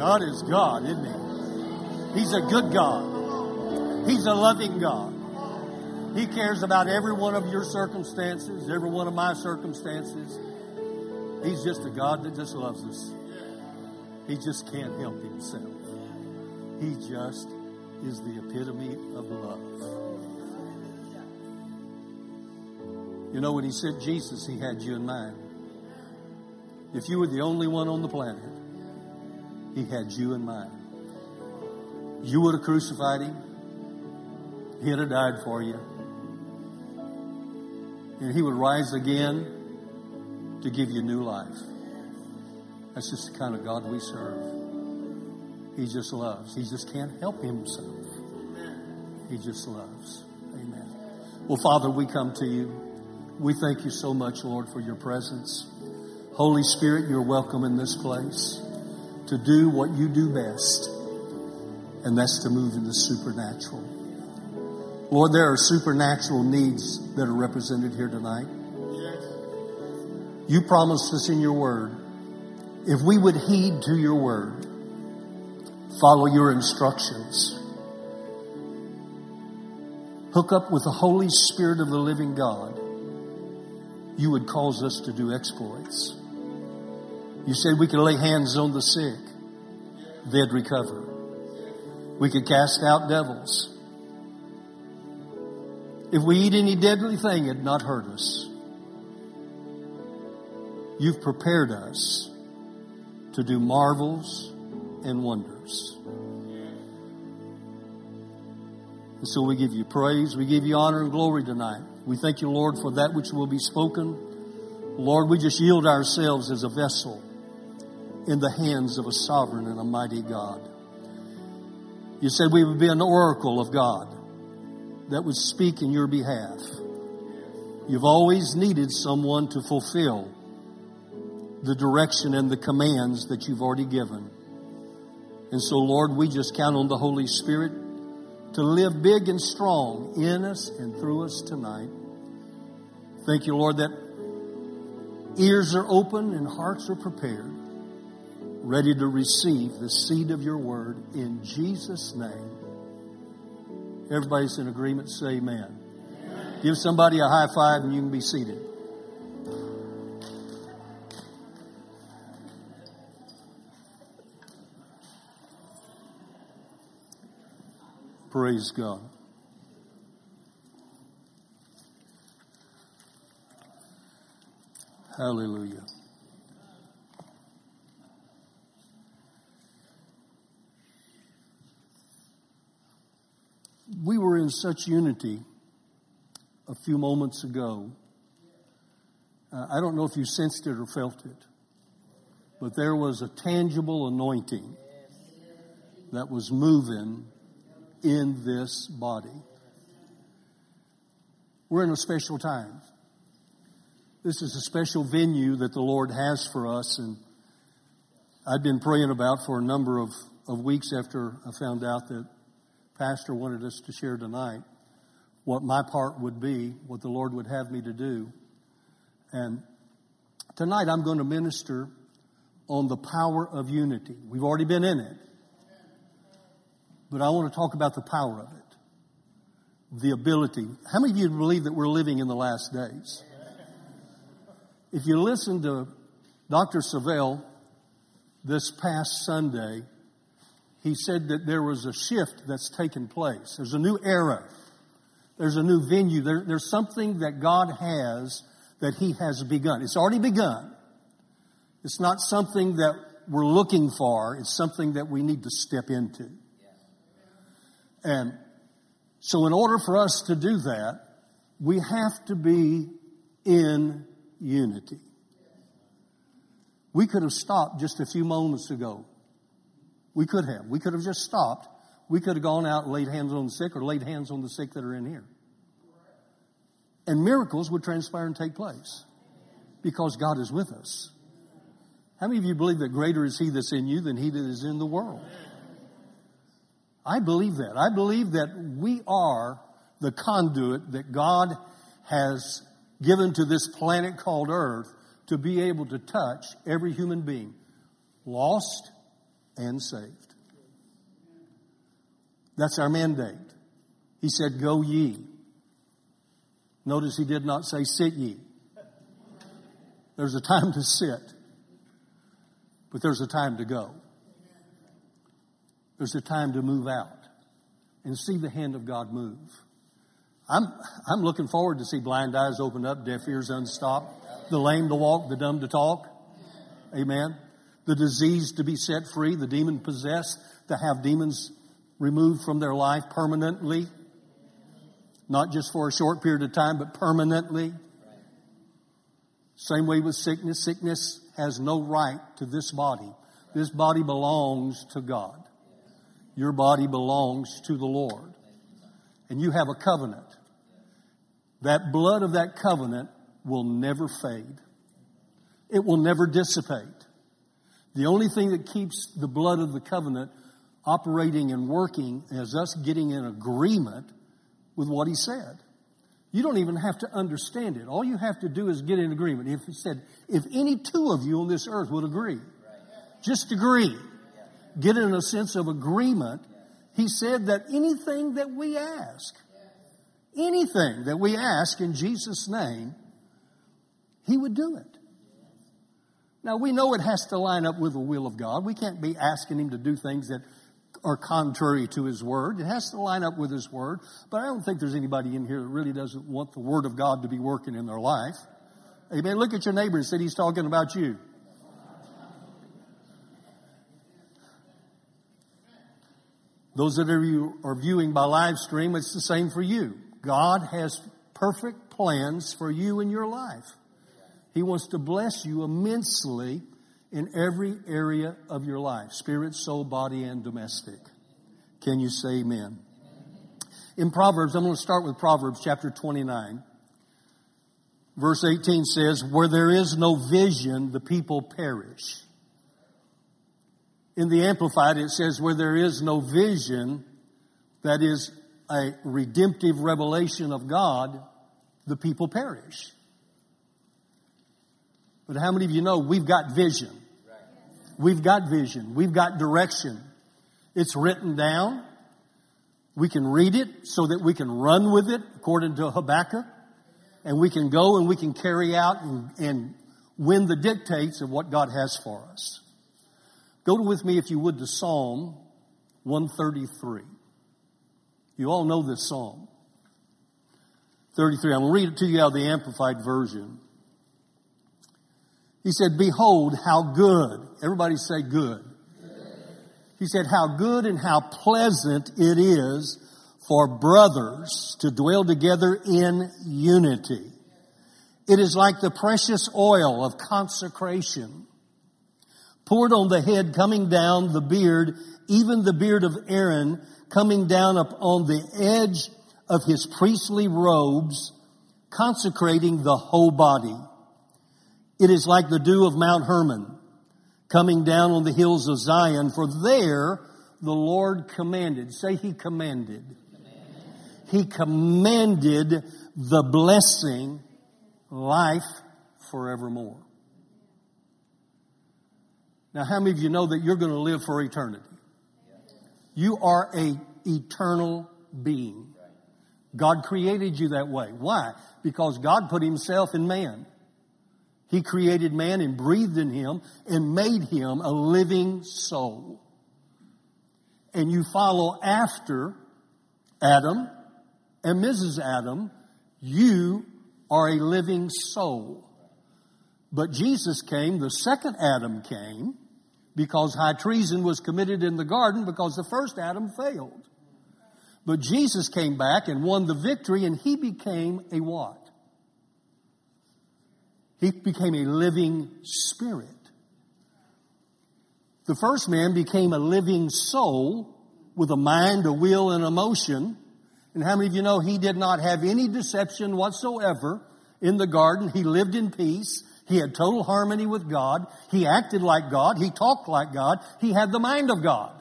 God is God, isn't He? He's a good God. He's a loving God. He cares about every one of your circumstances, every one of my circumstances. He's just a God that just loves us. He just can't help himself. He just is the epitome of love. You know, when he said Jesus, he had you in mind. If you were the only one on the planet, he had you in mind. You would have crucified him. He'd have died for you. And he would rise again to give you new life. That's just the kind of God we serve. He just loves. He just can't help himself. He just loves. Amen. Well, Father, we come to you. We thank you so much, Lord, for your presence. Holy Spirit, you're welcome in this place to do what you do best, and that's to move in the supernatural. Lord, there are supernatural needs that are represented here tonight. You promised us in your word, if we would heed to your word, follow your instructions, hook up with the Holy Spirit of the living God, you would cause us to do exploits. You said we could lay hands on the sick, they'd recover. We could cast out devils. If we eat any deadly thing, it'd not hurt us. You've prepared us to do marvels and wonders. And so we give you praise. We give you honor and glory tonight. We thank you, Lord, for that which will be spoken. Lord, we just yield ourselves as a vessel in the hands of a sovereign and a mighty God. You said we would be an oracle of God that would speak in your behalf. You've always needed someone to fulfill the direction and the commands that you've already given. And so, Lord, we just count on the Holy Spirit to live big and strong in us and through us tonight. Thank you, Lord, that ears are open and hearts are prepared, ready to receive the seed of your word in Jesus' name. Everybody's in agreement, say amen. Amen. Give somebody a high five and you can be seated. Praise God. Hallelujah. We were in such unity a few moments ago. I don't know if you sensed it or felt it, but there was a tangible anointing that was moving in this body. We're in a special time. This is a special venue that the Lord has for us, and I've been praying about for a number of weeks after I found out that Pastor wanted us to share tonight what my part would be, what the Lord would have me to do. And tonight I'm going to minister on the power of unity. We've already been in it, but I want to talk about the power of it, the ability. How many of you believe that we're living in the last days? If you listen to Dr. Savelle this past Sunday, he said that there was a shift that's taken place. There's a new era. There's a new venue. There's something that God has that he has begun. It's already begun. It's not something that we're looking for. It's something that we need to step into. And so in order for us to do that, we have to be in unity. We could have stopped just a few moments ago. We could have. We could have just stopped. We could have gone out and laid hands on the sick or laid hands on the sick that are in here. And miracles would transpire and take place because God is with us. How many of you believe that greater is he that's in you than he that is in the world? I believe that. I believe that we are the conduit that God has given to this planet called Earth to be able to touch every human being, lost and saved. That's our mandate. He said, go ye. Notice he did not say sit ye. There's a time to sit, but there's a time to go. There's a time to move out and see the hand of God move. I'm looking forward to see blind eyes open up, deaf ears unstopped, the lame to walk, the dumb to talk. Amen. The diseased to be set free, the demon possessed to have demons removed from their life permanently. Not just for a short period of time, but permanently. Same way with sickness. Sickness has no right to this body. This body belongs to God. Your body belongs to the Lord. And you have a covenant. That blood of that covenant will never fade. It will never dissipate. The only thing that keeps the blood of the covenant operating and working is us getting in agreement with what he said. You don't even have to understand it. All you have to do is get in agreement. If he said, if any two of you on this earth would agree, just agree. Get in a sense of agreement. He said that anything that we ask, anything that we ask in Jesus' name, he would do it. Now, we know it has to line up with the will of God. We can't be asking him to do things that are contrary to his word. It has to line up with his word. But I don't think there's anybody in here that really doesn't want the word of God to be working in their life. Amen. Look at your neighbor and say, he's talking about you. Those that are viewing by live stream, it's the same for you. God has perfect plans for you in your life. He wants to bless you immensely in every area of your life. Spirit, soul, body, and domestic. Can you say amen? In Proverbs, I'm going to start with Proverbs chapter 29. Verse 18 says, where there is no vision, the people perish. In the Amplified, it says, where there is no vision, that is a redemptive revelation of God, the people perish. But how many of you know we've got vision? We've got vision. We've got direction. It's written down. We can read it so that we can run with it according to Habakkuk. And we can go and we can carry out and win the dictates of what God has for us. Go with me, if you would, to Psalm 133. You all know this Psalm. 33. I'm going to read it to you out of the Amplified Version. He said, behold, how good. Everybody say good. Good. He said, how good and how pleasant it is for brothers to dwell together in unity. It is like the precious oil of consecration, poured on the head, coming down the beard, even the beard of Aaron, coming down upon the edge of his priestly robes, consecrating the whole body. It is like the dew of Mount Hermon, coming down on the hills of Zion, for there the Lord commanded. Say, he commanded. Amen. He commanded the blessing, life forevermore. Now, how many of you know that you're going to live for eternity? You are an eternal being. God created you that way. Why? Because God put himself in man. He created man and breathed in him and made him a living soul. And you follow after Adam and Mrs. Adam. You are a living soul. But Jesus came, the second Adam came, because high treason was committed in the garden because the first Adam failed. But Jesus came back and won the victory, and he became a what? He became a living spirit. The first man became a living soul with a mind, a will, and emotion. And how many of you know he did not have any deception whatsoever in the garden? He lived in peace. He had total harmony with God. He acted like God. He talked like God. He had the mind of God.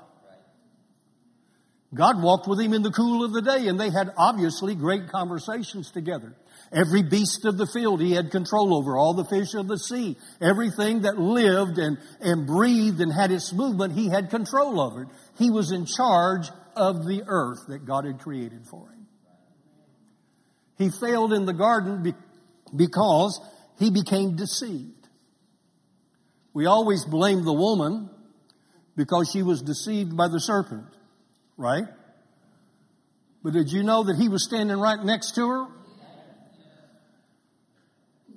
God walked with him in the cool of the day, and they had obviously great conversations together. Every beast of the field he had control over, all the fish of the sea. Everything that lived and breathed and had its movement, he had control over it. He was in charge of the earth that God had created for him. He failed in the garden because he became deceived. We always blame the woman because she was deceived by the serpent, right? But did you know that he was standing right next to her?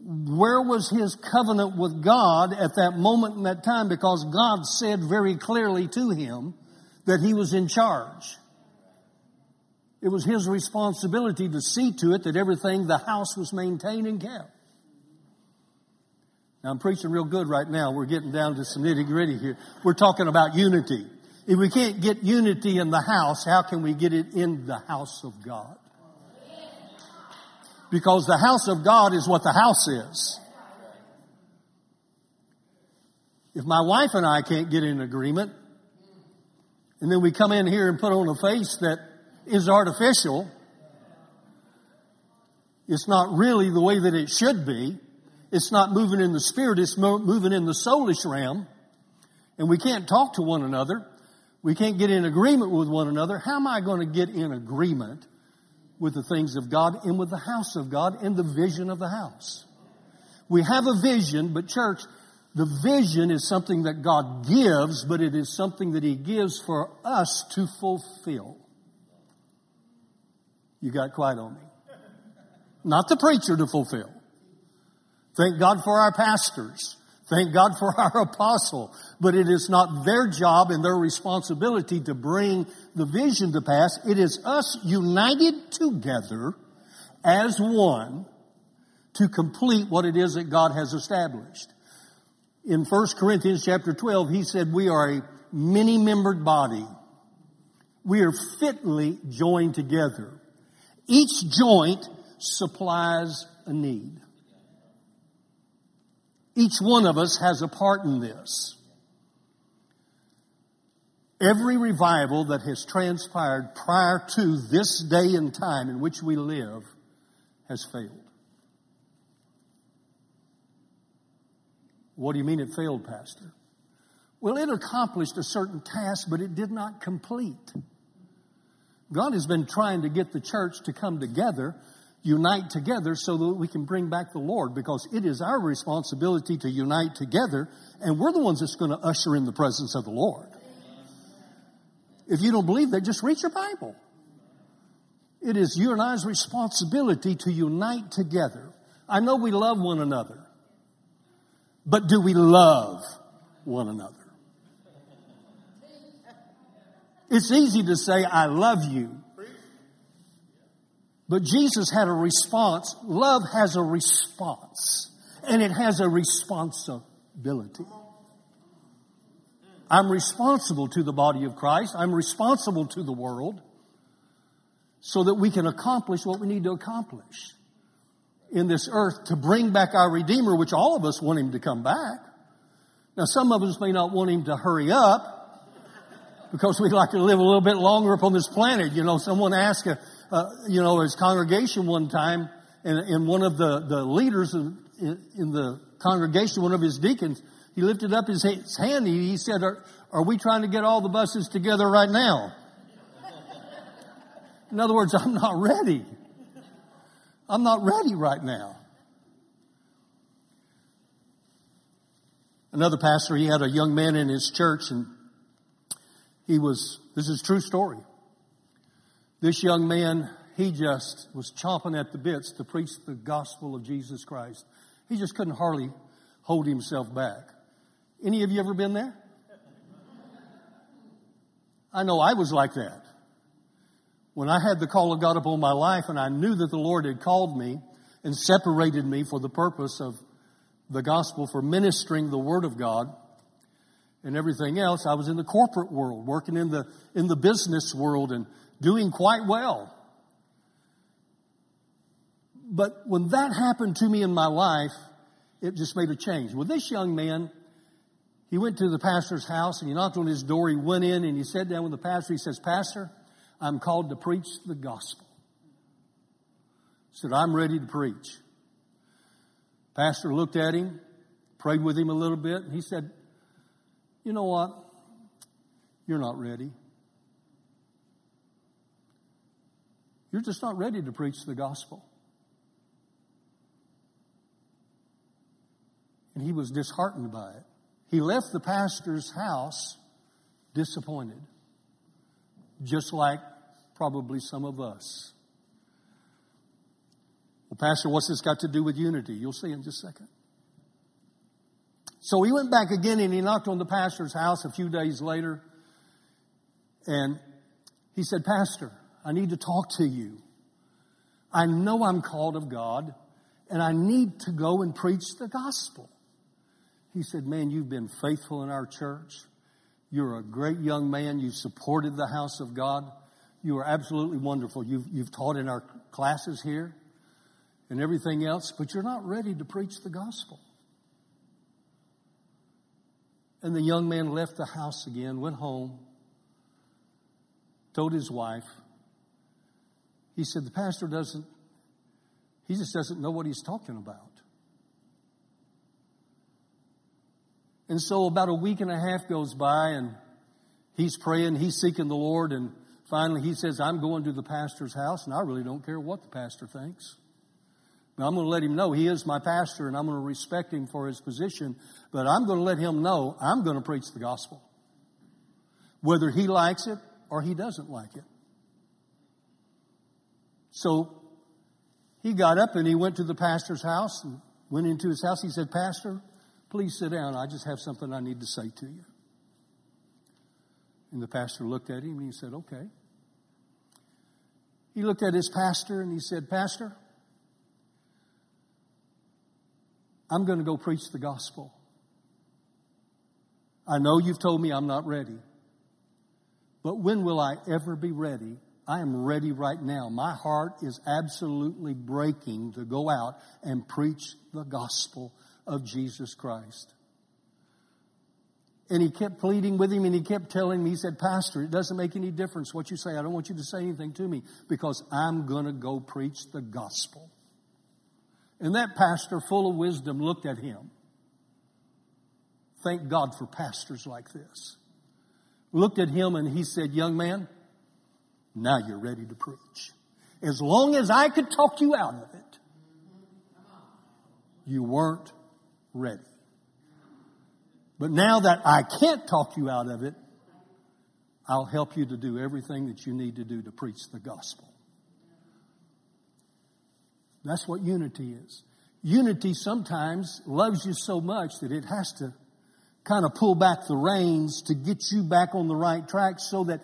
Where was his covenant with God at that moment and that time? Because God said very clearly to him that he was in charge. It was his responsibility to see to it that everything, the house, was maintained and kept. Now, I'm preaching real good right now. We're getting down to some nitty-gritty here. We're talking about unity. If we can't get unity in the house, how can we get it in the house of God? Because the house of God is what the house is. If my wife and I can't get in agreement, and then we come in here and put on a face that is artificial, it's not really the way that it should be. It's not moving in the spirit, it's moving in the soulish realm. And we can't talk to one another. We can't get in agreement with one another. How am I going to get in agreement with the things of God and with the house of God and the vision of the house? We have a vision, but church, the vision is something that God gives, but it is something that he gives for us to fulfill. You got quiet on me. Not the preacher to fulfill. Thank God for our pastors. Thank God for our apostle. But it is not their job and their responsibility to bring the vision to pass. It is us united together as one to complete what it is that God has established. In 1 Corinthians chapter 12, he said, we are a many-membered body. We are fitly joined together. Each joint supplies a need. Each one of us has a part in this. Every revival that has transpired prior to this day and time in which we live has failed. What do you mean it failed, Pastor? Well, it accomplished a certain task, but it did not complete. God has been trying to get the church to come together, unite together so that we can bring back the Lord, because it is our responsibility to unite together, and we're the ones that's going to usher in the presence of the Lord. If you don't believe that, just read your Bible. It is you and I's responsibility to unite together. I know we love one another, but do we love one another? It's easy to say, I love you. But Jesus had a response. Love has a response. And it has a responsibility. I'm responsible to the body of Christ. I'm responsible to the world so that we can accomplish what we need to accomplish in this earth to bring back our Redeemer, which all of us want him to come back. Now, some of us may not want him to hurry up because we'd like to live a little bit longer upon this planet. You know, someone asked his congregation one time, and one of the leaders in the congregation, one of his deacons, he lifted up his hand and he said, are we trying to get all the buses together right now? In other words, I'm not ready. I'm not ready right now. Another pastor, he had a young man in his church, and this is a true story. This young man, he just was chomping at the bits to preach the gospel of Jesus Christ. He just couldn't hardly hold himself back. Any of you ever been there? I know I was like that. When I had the call of God upon my life and I knew that the Lord had called me and separated me for the purpose of the gospel, for ministering the Word of God and everything else, I was in the corporate world, working in the business world and doing quite well. But when that happened to me in my life, it just made a change. Well, this young man, he went to the pastor's house and he knocked on his door. He went in and he sat down with the pastor. He says, Pastor, I'm called to preach the gospel. said, I'm ready to preach. Pastor looked at him, prayed with him a little bit, and he said, you know what? You're not ready. You're just not ready to preach the gospel. And he was disheartened by it. He left the pastor's house disappointed, just like probably some of us. Well, Pastor, what's this got to do with unity? You'll see in just a second. So he went back again and he knocked on the pastor's house a few days later. And he said, Pastor, I need to talk to you. I know I'm called of God, and I need to go and preach the gospel. He said, man, you've been faithful in our church. You're a great young man. You've supported the house of God. You are absolutely wonderful. You've taught in our classes here and everything else, but you're not ready to preach the gospel. And the young man left the house again, went home, told his wife. He said, the pastor doesn't, he just doesn't know what he's talking about. And so about a week and a half goes by, and he's praying, he's seeking the Lord, and finally he says, I'm going to the pastor's house, and I really don't care what the pastor thinks. But I'm going to let him know he is my pastor, and I'm going to respect him for his position, but I'm going to let him know I'm going to preach the gospel, whether he likes it or he doesn't like it. So he got up and he went to the pastor's house and went into his house. He said, Pastor, please sit down. I just have something I need to say to you. And the pastor looked at him and he said, okay. He looked at his pastor and he said, Pastor, I'm going to go preach the gospel. I know you've told me I'm not ready, but when will I ever be ready? I am ready right now. My heart is absolutely breaking to go out and preach the gospel of Jesus Christ. And he kept pleading with him and he kept telling him, he said, Pastor, it doesn't make any difference what you say. I don't want you to say anything to me because I'm going to go preach the gospel. And that pastor, full of wisdom, looked at him. Thank God for pastors like this. Looked at him and he said, young man, now you're ready to preach. As long as I could talk you out of it, you weren't ready. But now that I can't talk you out of it, I'll help you to do everything that you need to do to preach the gospel. That's what unity is. Unity sometimes loves you so much that it has to kind of pull back the reins to get you back on the right track so that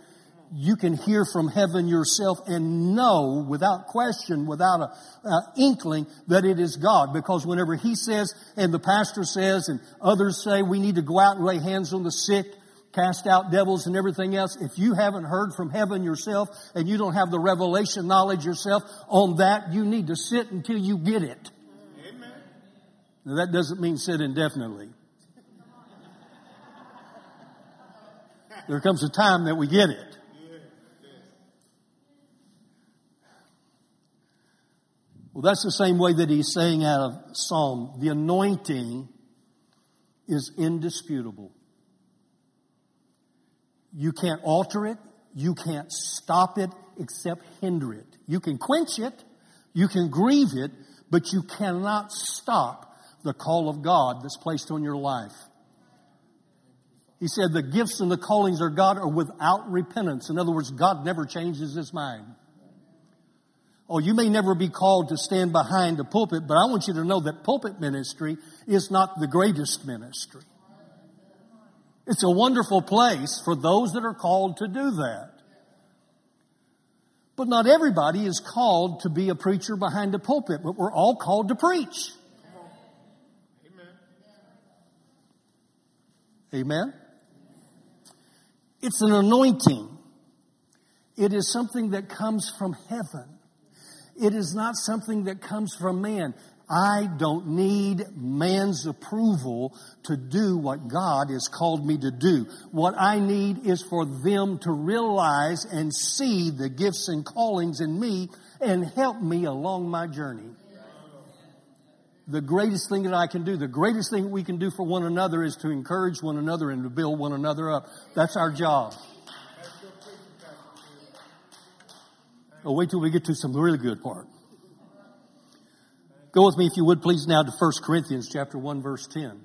you can hear from heaven yourself and know without question, without an inkling that it is God. Because whenever he says and the pastor says and others say we need to go out and lay hands on the sick, cast out devils and everything else, if you haven't heard from heaven yourself and you don't have the revelation knowledge yourself on that, you need to sit until you get it. Amen. Now that doesn't mean sit indefinitely. There comes a time that we get it. Well, that's the same way that he's saying out of Psalm. The anointing is indisputable. You can't alter it. You can't stop it except hinder it. You can quench it. You can grieve it. But you cannot stop the call of God that's placed on your life. He said the gifts and the callings of God are without repentance. In other words, God never changes his mind. Oh, you may never be called to stand behind the pulpit, but I want you to know that pulpit ministry is not the greatest ministry. It's a wonderful place for those that are called to do that. But not everybody is called to be a preacher behind the pulpit, but we're all called to preach. Amen. Amen. It's an anointing. It is something that comes from heaven. It is not something that comes from man. I don't need man's approval to do what God has called me to do. What I need is for them to realize and see the gifts and callings in me and help me along my journey. The greatest thing that I can do, the greatest thing we can do for one another is to encourage one another and to build one another up. That's our job. Oh, wait till we get to some really good part. Go with me, if you would, please, now to 1 Corinthians chapter 1, verse 10.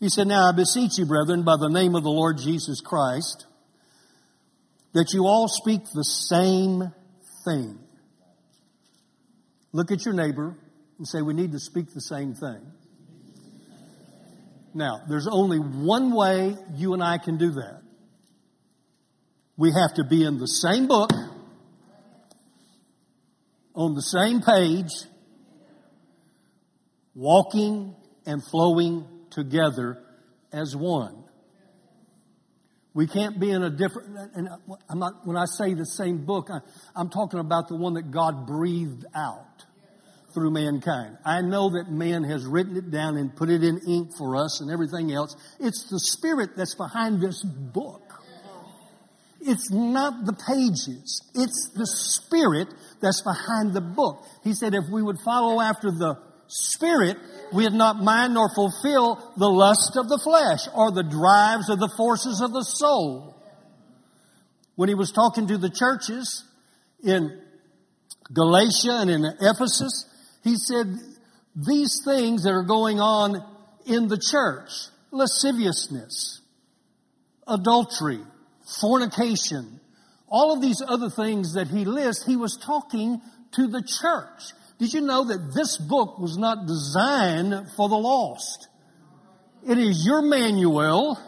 He said, "Now I beseech you, brethren, by the name of the Lord Jesus Christ, that you all speak the same thing." Look at your neighbor and say, we need to speak the same thing. Now, there's only one way you and I can do that. We have to be in the same book, on the same page, walking and flowing together as one. We can't be in a different, and I'm not, when I say the same book, I'm talking about the one that God breathed out through mankind. I know that man has written it down and put it in ink for us and everything else. It's the Spirit that's behind this book. It's not the pages. It's the Spirit that's behind the book. He said if we would follow after the Spirit, we would not mind nor fulfill the lust of the flesh or the drives of the forces of the soul. When he was talking to the churches in Galatia and in Ephesus, he said, these things that are going on in the church, lasciviousness, adultery, fornication, all of these other things that he lists, he was talking to the church. Did you know that this book was not designed for the lost? It is your manual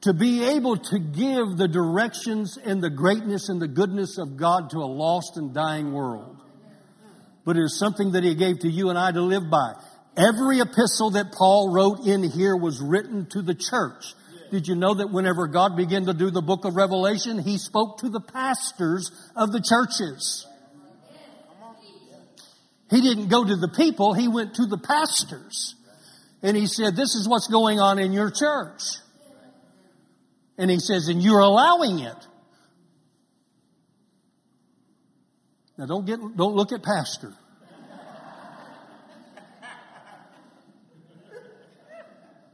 to be able to give the directions and the greatness and the goodness of God to a lost and dying world. But it is something that he gave to you and I to live by. Every epistle that Paul wrote in here was written to the church. Did you know that whenever God began to do the book of Revelation, he spoke to the pastors of the churches? He didn't go to the people, he went to the pastors. And he said, this is what's going on in your church. And he says, and you're allowing it. Now don't look at pastor.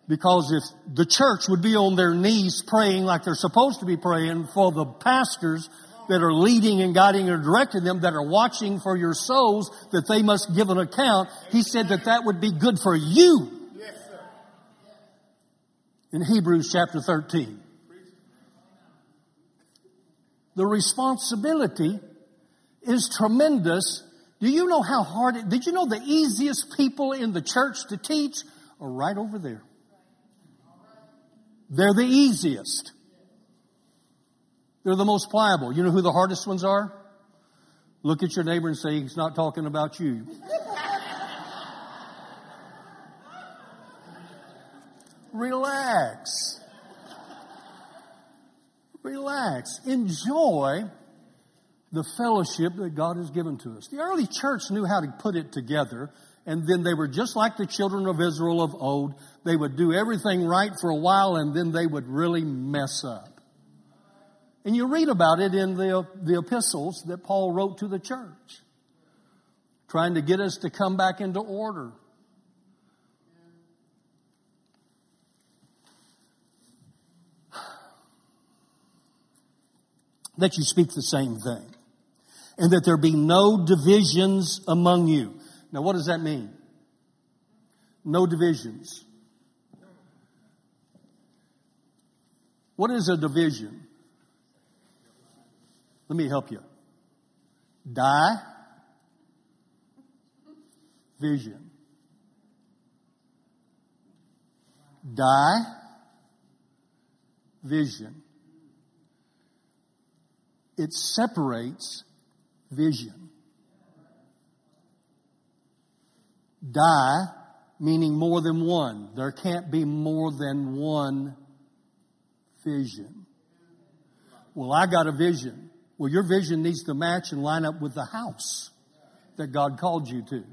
Because if the church would be on their knees praying like they're supposed to be praying for the pastors that are leading and guiding and directing them, that are watching for your souls, that they must give an account. He said that that would be good for you. Yes, sir. In Hebrews chapter 13. The responsibility is tremendous. Do you know how hard it... Did you know the easiest people in the church to teach are right over there? They're the easiest. They're the most pliable. You know who the hardest ones are? Look at your neighbor and say, he's not talking about you. Relax. Relax. Enjoy the fellowship that God has given to us. The early church knew how to put it together, and then they were just like the children of Israel of old. They would do everything right for a while, and then they would really mess up. And you read about it in the epistles that Paul wrote to the church, trying to get us to come back into order. That you speak the same thing, and that there be no divisions among you. Now, what does that mean? No divisions. What is a division? Let me help you. Division. Division. It separates vision. meaning more than one. There can't be more than one vision. Well, I got a vision. Well, your vision needs to match and line up with the house that God called you to.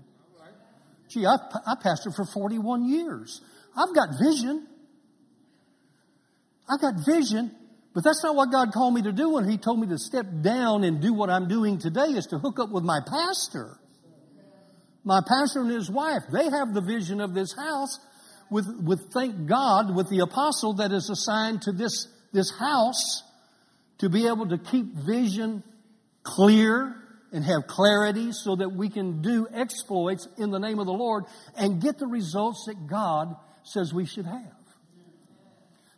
Gee, I pastored for 41 years. I've got vision. I got vision, but that's not what God called me to do when He told me to step down and do what I'm doing today, is to hook up with my pastor. My pastor and his wife, they have the vision of this house with thank God, with the apostle that is assigned to this house to be able to keep vision clear and have clarity so that we can do exploits in the name of the Lord and get the results that God says we should have.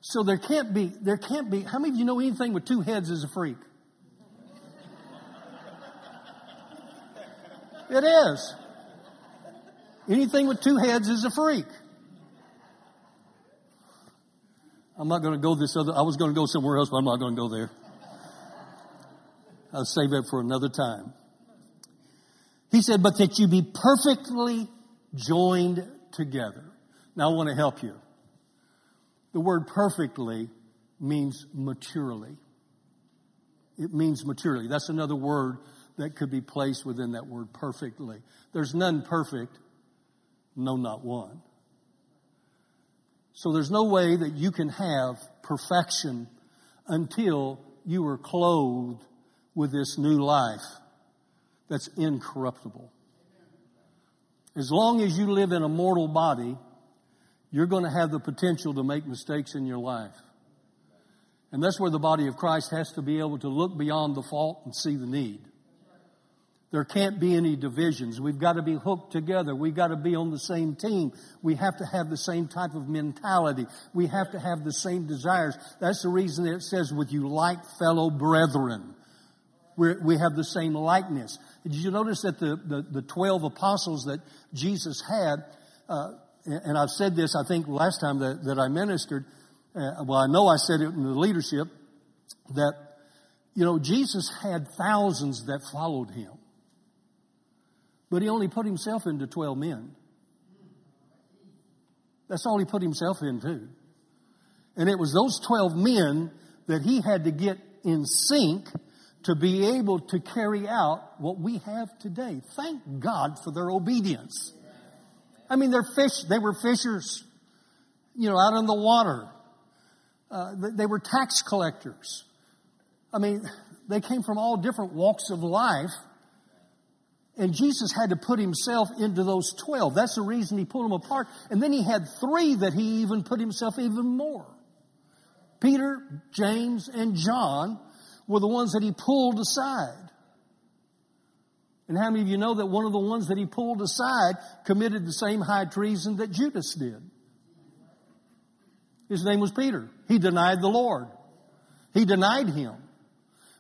So there can't be, how many of you know anything with two heads is a freak? It is. Anything with two heads is a freak. I'm not going to go I was going to go somewhere else, but I'm not going to go there. I'll save that for another time. He said, but that you be perfectly joined together. Now I want to help you. The word perfectly means maturely. It means maturely. That's another word that could be placed within that word perfectly. There's none perfect. No, not one. So there's no way that you can have perfection until you are clothed with this new life that's incorruptible. As long as you live in a mortal body, you're going to have the potential to make mistakes in your life. And that's where the body of Christ has to be able to look beyond the fault and see the need. There can't be any divisions. We've got to be hooked together. We've got to be on the same team. We have to have the same type of mentality. We have to have the same desires. That's the reason that it says, with you like fellow brethren. We have the same likeness. Did you notice that the 12 apostles that Jesus had, and I've said this, I think, last time that I ministered. Well, I know I said it in the leadership, that, you know, Jesus had thousands that followed Him. But He only put Himself into 12 men. That's all He put Himself into. And it was those 12 men that He had to get in sync to be able to carry out what we have today. Thank God for their obedience. I mean, they were fishers, you know, out on the water. They were tax collectors. I mean, they came from all different walks of life. And Jesus had to put Himself into those 12. That's the reason He pulled them apart. And then He had 3 that He even put Himself even more. Peter, James, and John were the ones that He pulled aside. And how many of you know that one of the ones that He pulled aside committed the same high treason that Judas did? His name was Peter. He denied the Lord. He denied Him.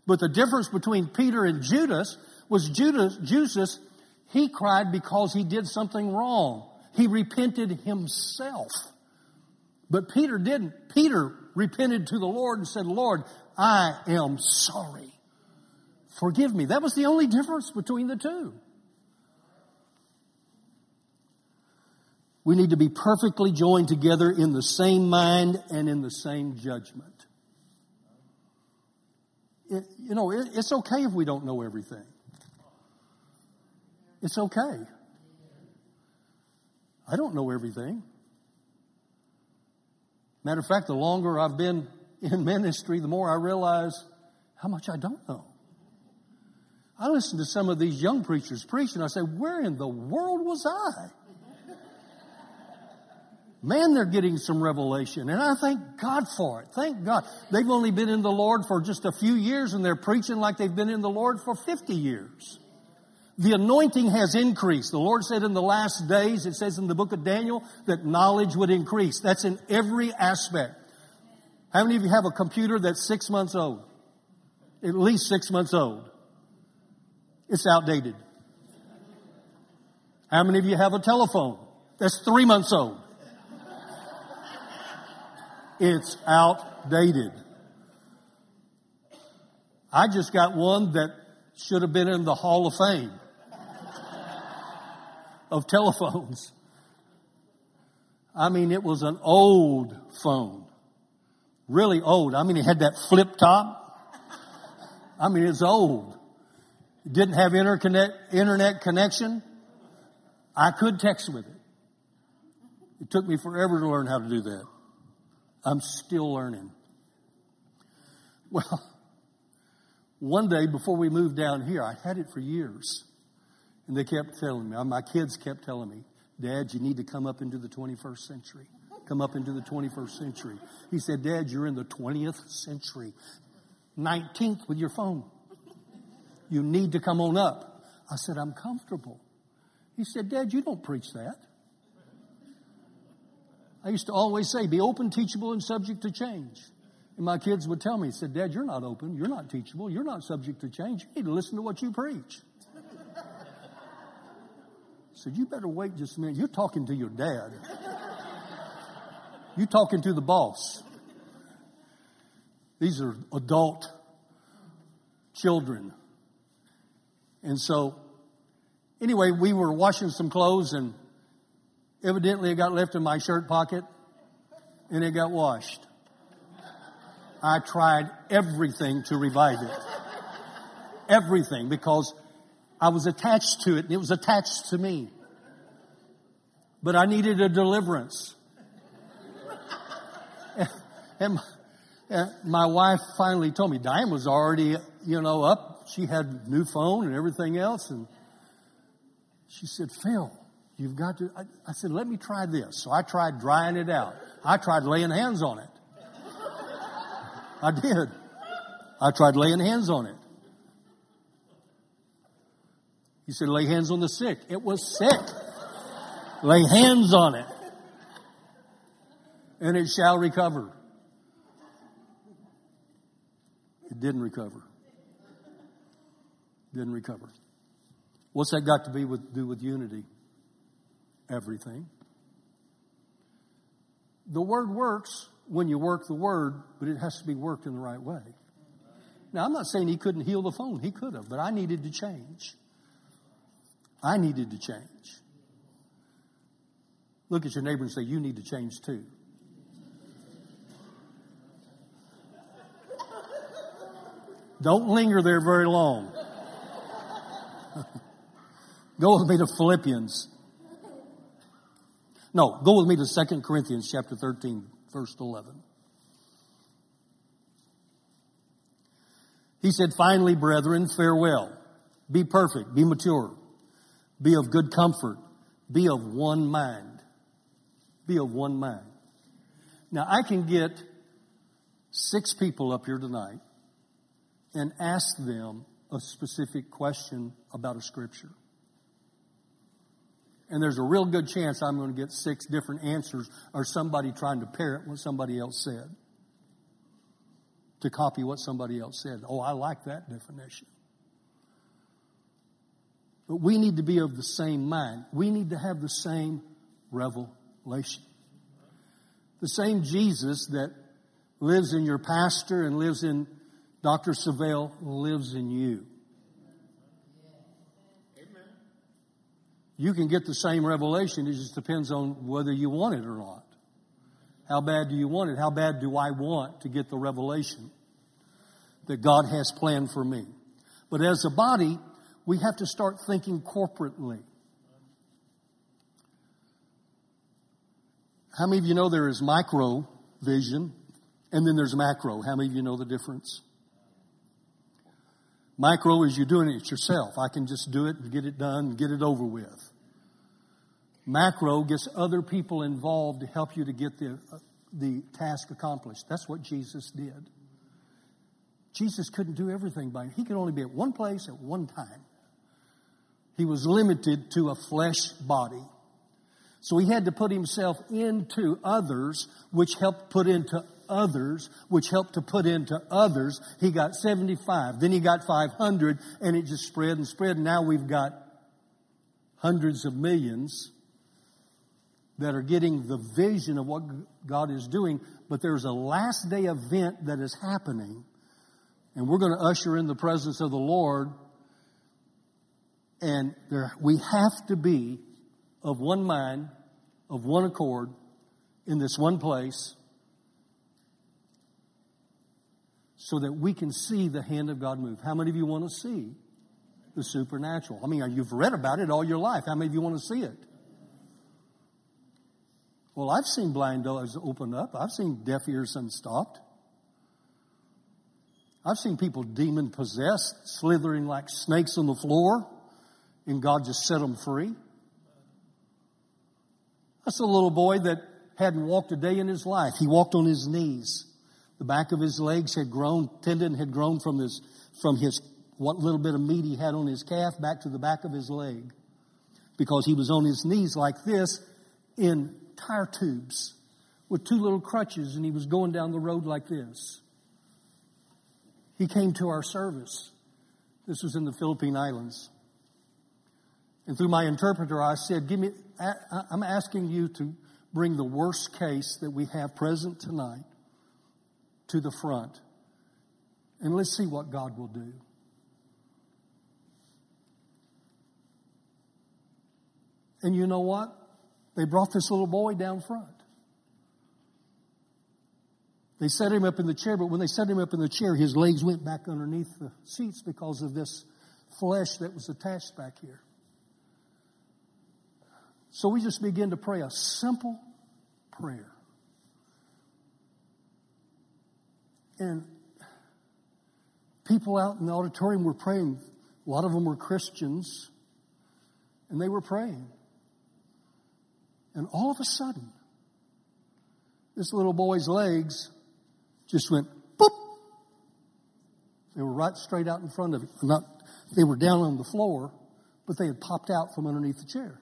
But the difference between Peter and Judas was Judas, he cried because he did something wrong. He repented himself. But Peter didn't. Peter repented to the Lord and said, Lord, I am sorry. Forgive me. That was the only difference between the two. We need to be perfectly joined together in the same mind and in the same judgment. It's okay if we don't know everything. It's okay. I don't know everything. Matter of fact, the longer I've been in ministry, the more I realize how much I don't know. I listen to some of these young preachers preach, and I say, where in the world was I? Man, they're getting some revelation, and I thank God for it. Thank God. They've only been in the Lord for just a few years, and they're preaching like they've been in the Lord for 50 years. The anointing has increased. The Lord said in the last days, it says in the book of Daniel, that knowledge would increase. That's in every aspect. How many of you have a computer that's 6 months old? At least 6 months old. It's outdated. How many of you have a telephone that's 3 months old? It's outdated. I just got one that should have been in the Hall of Fame of telephones. I mean, it was an old phone. Really old. I mean, it had that flip top. I mean, it's old. It didn't have internet connection. I could text with it. It took me forever to learn how to do that. I'm still learning. Well, one day before we moved down here, I had it for years. And they kept telling me, my kids kept telling me, Dad, you need to come up into the 21st century. Come up into the 21st century. He said, Dad, you're in the 20th century. 19th with your phone. You need to come on up. I said, I'm comfortable. He said, Dad, you don't preach that. I used to always say, be open, teachable, and subject to change. And my kids would tell me, said, Dad, you're not open. You're not teachable. You're not subject to change. You need to listen to what you preach. I said, you better wait just a minute. You're talking to your dad. You're talking to the boss. These are adult children. And so, anyway, we were washing some clothes, and evidently it got left in my shirt pocket, and it got washed. I tried everything to revive it. Everything, because I was attached to it, and it was attached to me. But I needed a deliverance. And my wife finally told me, Diane was already, up. She had a new phone and everything else. And she said, Phil, you've got to... I said, let me try this. So I tried drying it out. I tried laying hands on it. I did. I tried laying hands on it. He said, lay hands on the sick. It was sick. Lay hands on it. And it shall recover. It didn't recover. Didn't recover. What's that got to do with unity? Everything. The word works when you work the word, but it has to be worked in the right way. Now, I'm not saying he couldn't heal the phone. He could have, but I needed to change. I needed to change. Look at your neighbor and say, you need to change too. Don't linger there very long. Go with me to Philippians. No, go with me to 2 Corinthians chapter 13, verse 11. He said, finally, brethren, farewell. Be perfect, be mature. Be of good comfort. Be of one mind. Be of one mind. Now, I can get 6 people up here tonight and ask them a specific question about a scripture. And there's a real good chance I'm going to get 6 different answers or somebody trying to parrot what somebody else said. To copy what somebody else said. Oh, I like that definition. But we need to be of the same mind. We need to have the same revelation. The same Jesus that lives in your pastor and lives in Dr. Savelle lives in you. Amen. You can get the same revelation. It just depends on whether you want it or not. How bad do you want it? How bad do I want to get the revelation that God has planned for me? But as a body, we have to start thinking corporately. How many of you know there is micro vision and then there's macro? How many of you know the difference? Micro is you're doing it yourself. I can just do it and get it done and get it over with. Macro gets other people involved to help you to get the task accomplished. That's what Jesus did. Jesus couldn't do everything by him. He could only be at one place at one time. He was limited to a flesh body. So he had to put himself into others, which helped put into others, which helped to put into others. He got 75, then he got 500, and it just spread and spread. Now we've got hundreds of millions that are getting the vision of what God is doing, but there's a last day event that is happening. And we're going to usher in the presence of the Lord. And we have to be of one mind, of one accord, in this one place so that we can see the hand of God move. How many of you want to see the supernatural? I mean, you've read about it all your life. How many of you want to see it? Well, I've seen blind eyes open up. I've seen deaf ears unstopped. I've seen people demon-possessed, slithering like snakes on the floor, and God just set them free. That's a little boy that hadn't walked a day in his life. He walked on his knees. The back of his legs had grown, tendon had grown from his what little bit of meat he had on his calf back to the back of his leg, because he was on his knees like this in tire tubes with two little crutches, and he was going down the road like this. He came to our service. This was in the Philippine Islands. And through my interpreter, I said, I'm asking you to bring the worst case that we have present tonight to the front. And let's see what God will do. And you know what? They brought this little boy down front. They set him up in the chair, but when they set him up in the chair, his legs went back underneath the seats because of this flesh that was attached back here. So we just begin to pray a simple prayer. And people out in the auditorium were praying. A lot of them were Christians. And they were praying. And all of a sudden, this little boy's legs just went, boop. They were right straight out in front of him. They were down on the floor, but they had popped out from underneath the chair.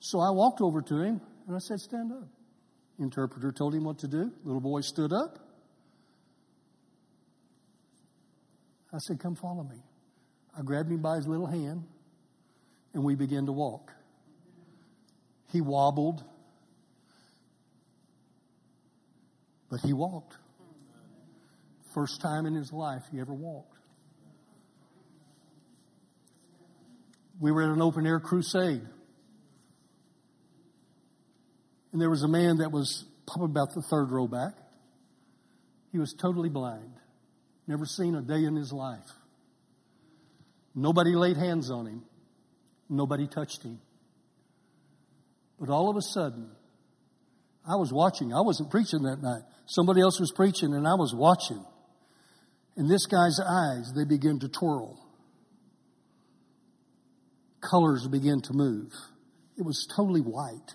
So I walked over to him, and I said, stand up. The interpreter told him what to do. The little boy stood up. I said, come follow me. I grabbed him by his little hand, and we began to walk. He wobbled, but he walked. First time in his life he ever walked. We were at an open-air crusade. And there was a man that was probably about the third row back. He was totally blind. Never seen a day in his life. Nobody laid hands on him. Nobody touched him. But all of a sudden, I was watching. I wasn't preaching that night. Somebody else was preaching, and I was watching. And this guy's eyes, they begin to twirl. Colors begin to move. It was totally white.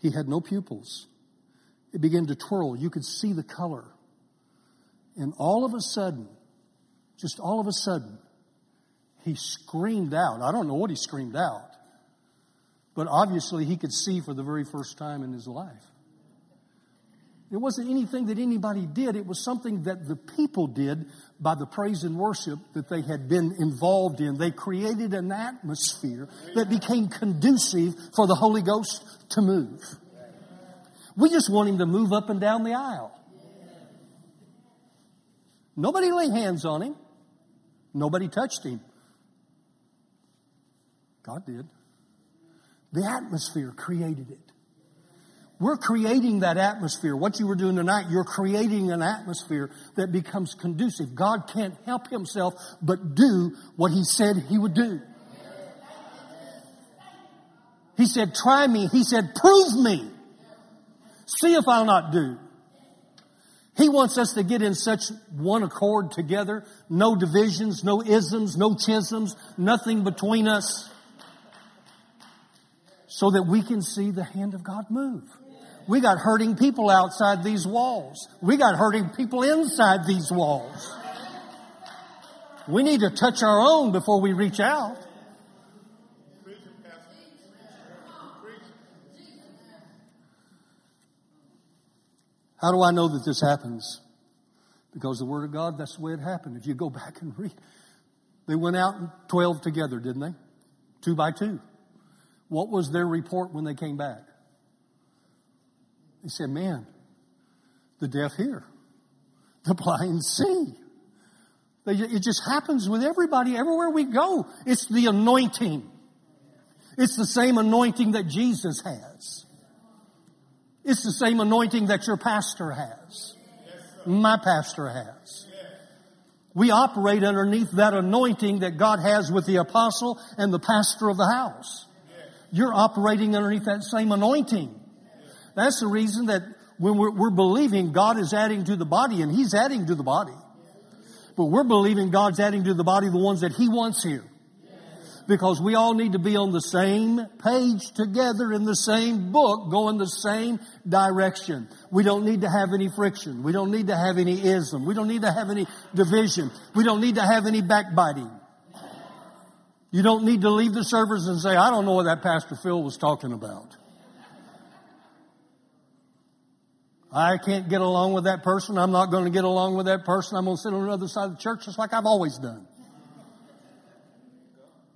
He had no pupils. It began to twirl. You could see the color. And all of a sudden, just all of a sudden, he screamed out. I don't know what he screamed out. But obviously, he could see for the very first time in his life. It wasn't anything that anybody did. It was something that the people did by the praise and worship that they had been involved in. They created an atmosphere that became conducive for the Holy Ghost to move. We just want him to move up and down the aisle. Nobody laid hands on him. Nobody touched him. God did. The atmosphere created it. We're creating that atmosphere. What you were doing tonight, you're creating an atmosphere that becomes conducive. God can't help himself but do what he said he would do. He said, try me. He said, prove me. See if I'll not do. He wants us to get in such one accord together. No divisions, no isms, no schisms, nothing between us. So that we can see the hand of God move. We got hurting people outside these walls. We got hurting people inside these walls. We need to touch our own before we reach out. How do I know that this happens? Because the Word of God, that's the way it happened. If you go back and read, they went out 12 together, didn't they? 2 by 2. What was their report when they came back? They said, man, the deaf hear, the blind see. It just happens with everybody, everywhere we go. It's the anointing. It's the same anointing that Jesus has. It's the same anointing that your pastor has. My pastor has. We operate underneath that anointing that God has with the apostle and the pastor of the house. You're operating underneath that same anointing. That's the reason that when we're believing God is adding to the body, and He's adding to the body. But we're believing God's adding to the body the ones that He wants here. Because we all need to be on the same page together in the same book, going the same direction. We don't need to have any friction. We don't need to have any ism. We don't need to have any division. We don't need to have any backbiting. You don't need to leave the service and say, I don't know what that Pastor Phil was talking about. I can't get along with that person. I'm not going to get along with that person. I'm going to sit on the other side of the church just like I've always done.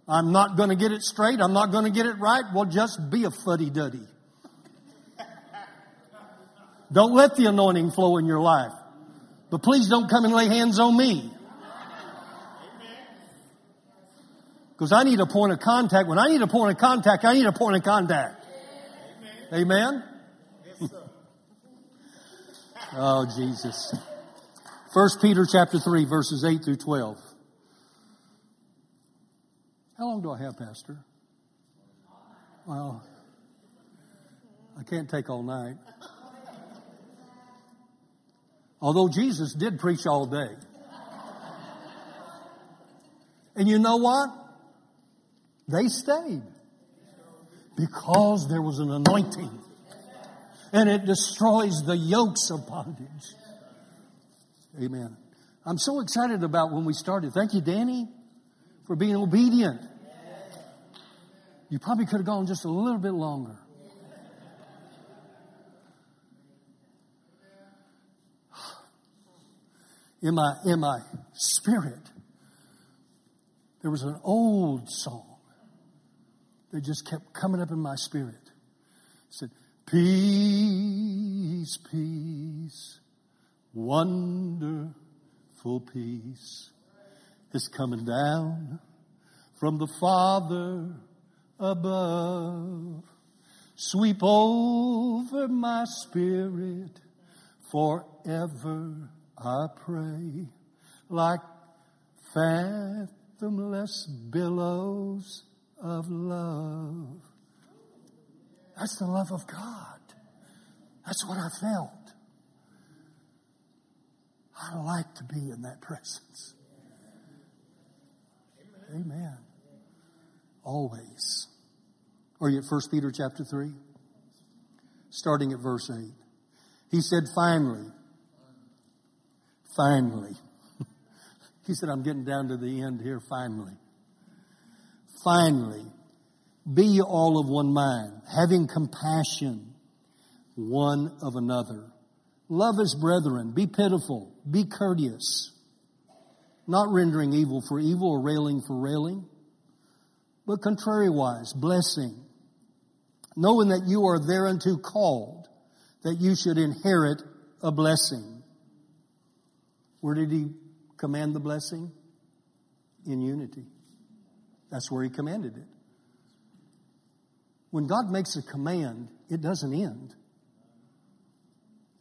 I'm not going to get it straight. I'm not going to get it right. Well, just be a fuddy-duddy. Don't let the anointing flow in your life. But please don't come and lay hands on me. Because I need a point of contact. When I need a point of contact, I need a point of contact. Amen? Yes, sir. Oh, Jesus. 1 Peter chapter 3, verses 8 through 12. How long do I have, Pastor? Well, I can't take all night. Although Jesus did preach all day. And you know what? They stayed. Because there was an anointing. And it destroys the yokes of bondage. Amen. I'm so excited about when we started. Thank you, Danny, for being obedient. You probably could have gone just a little bit longer. In my spirit, there was an old song that just kept coming up in my spirit. It said, peace, peace, wonderful peace is coming down from the Father above. Sweep over my spirit forever, I pray, like fathomless billows of love. That's the love of God. That's what I felt. I like to be in that presence. Amen. Always. Are you at 1 Peter chapter 3? Starting at verse 8. He said, finally. He said, I'm getting down to the end here, finally. Finally. Be ye all of one mind, having compassion one of another. Love as brethren, be pitiful, be courteous, not rendering evil for evil or railing for railing, but contrariwise, blessing, knowing that you are thereunto called, that you should inherit a blessing. Where did He command the blessing? In unity. That's where He commanded it. When God makes a command, it doesn't end.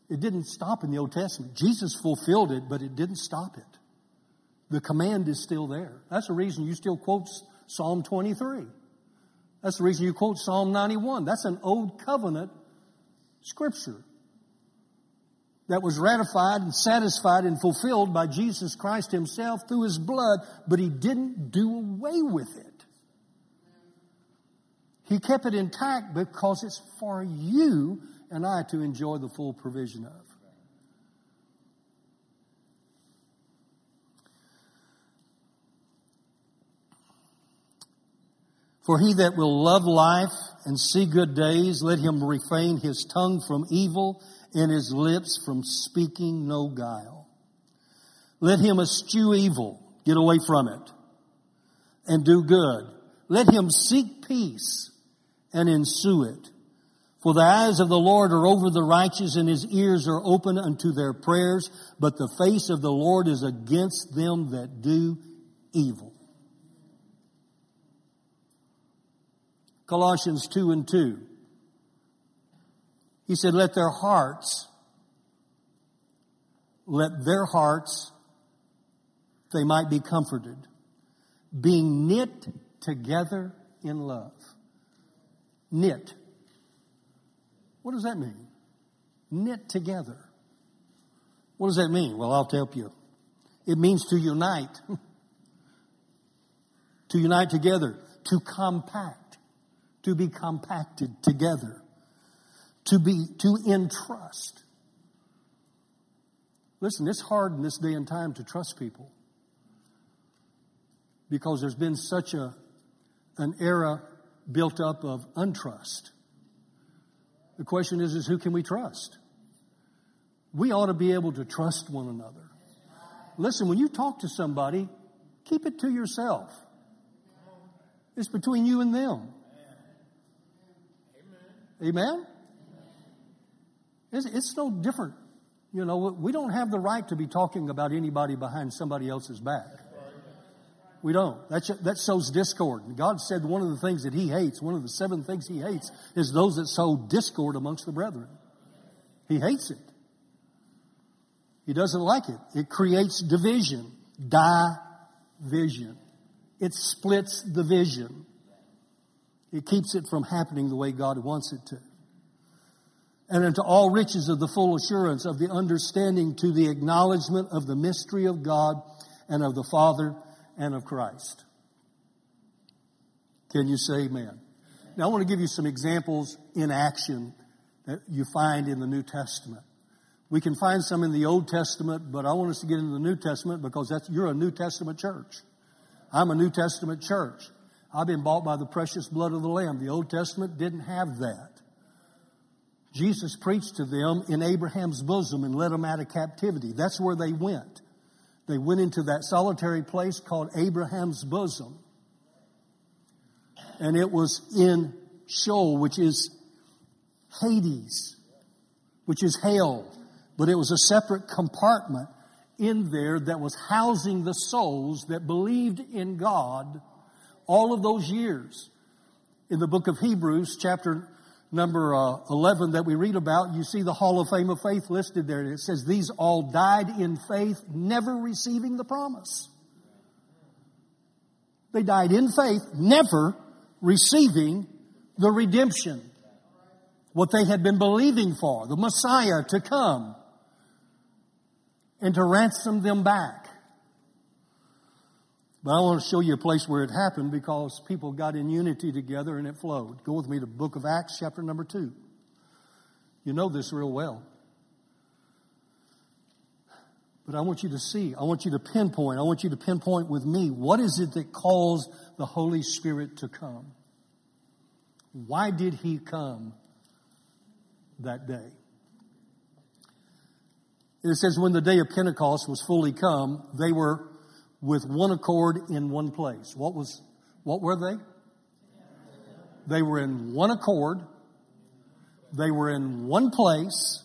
It didn't stop in the Old Testament. Jesus fulfilled it, but it didn't stop it. The command is still there. That's the reason you still quote Psalm 23. That's the reason you quote Psalm 91. That's an old covenant scripture that was ratified and satisfied and fulfilled by Jesus Christ Himself through His blood, but He didn't do away with it. He kept it intact because it's for you and I to enjoy the full provision of. For he that will love life and see good days, let him refrain his tongue from evil and his lips from speaking no guile. Let him eschew evil, get away from it, and do good. Let him seek peace and ensue it. For the eyes of the Lord are over the righteous, and His ears are open unto their prayers. But the face of the Lord is against them that do evil. Colossians 2:2. He said, let their hearts, they might be comforted, being knit together in love. Knit. What does that mean? Knit together. What does that mean? Well, I'll tell you. It means to unite. To unite together. To compact. To be compacted together. To entrust. Listen, it's hard in this day and time to trust people, because there's been such an era built up of untrust. The question is who can we trust? We ought to be able to trust one another. Listen, when you talk to somebody, keep it to yourself. It's between you and them. Amen? It's no different. You know, we don't have the right to be talking about anybody behind somebody else's back. We don't. That sows discord. And God said one of the things that He hates, one of the 7 things He hates, is those that sow discord amongst the brethren. He hates it. He doesn't like it. It creates division. Division. It splits the vision. It keeps it from happening the way God wants it to. And unto all riches of the full assurance of the understanding, to the acknowledgement of the mystery of God and of the Father and of Christ. Can you say amen? Now I want to give you some examples in action that you find in the New Testament. We can find some in the Old Testament, but I want us to get into the New Testament, because you're a New Testament church. I'm a New Testament church. I've been bought by the precious blood of the Lamb. The Old Testament didn't have that. Jesus preached to them in Abraham's bosom and led them out of captivity. That's where they went. They went into that solitary place called Abraham's bosom. And it was in Sheol, which is Hades, which is hell. But it was a separate compartment in there that was housing the souls that believed in God all of those years. In the book of Hebrews, chapter number 11 that we read about, you see the Hall of Fame of Faith listed there. And it says, these all died in faith, never receiving the promise. They died in faith, never receiving the redemption. What they had been believing for, the Messiah to come. And to ransom them back. But I want to show you a place where it happened, because people got in unity together and it flowed. Go with me to the book of Acts, chapter number 2. You know this real well. But I want you to see. I want you to pinpoint. I want you to pinpoint with me. What is it that caused the Holy Spirit to come? Why did He come that day? It says, when the day of Pentecost was fully come, they were with one accord in one place. What were they? They were in one accord. They were in one place.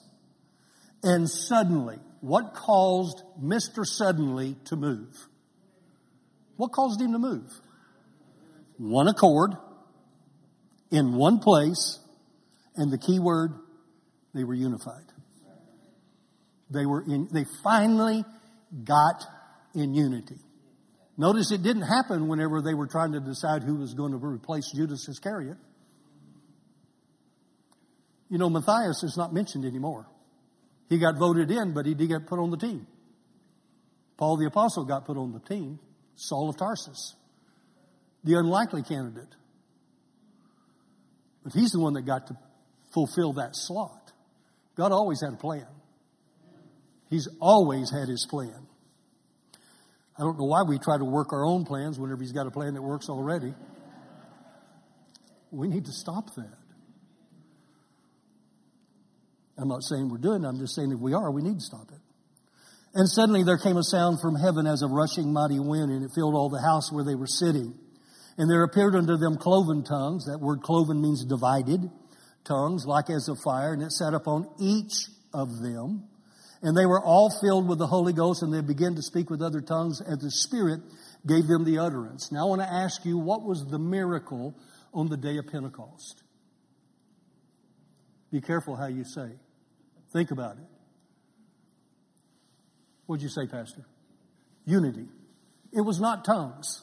And suddenly, what caused Mr. Suddenly to move? What caused him to move? One accord in one place. And the key word, they were unified. They finally got in unity. Notice it didn't happen whenever they were trying to decide who was going to replace Judas Iscariot. You know, Matthias is not mentioned anymore. He got voted in, but he did get put on the team. Paul the Apostle got put on the team. Saul of Tarsus, the unlikely candidate. But he's the one that got to fulfill that slot. God always had a plan. He's always had His plan. I don't know why we try to work our own plans whenever He's got a plan that works already. We need to stop that. I'm not saying we're doing it. I'm just saying if we are, we need to stop it. And suddenly there came a sound from heaven as of rushing mighty wind, and it filled all the house where they were sitting. And there appeared unto them cloven tongues. That word cloven means divided tongues, like as of fire. And it sat upon each of them. And they were all filled with the Holy Ghost, and they began to speak with other tongues as the Spirit gave them the utterance. Now I want to ask you, what was the miracle on the day of Pentecost. Be careful how you say. Think about it. What did you say, Pastor? Unity. It was not tongues.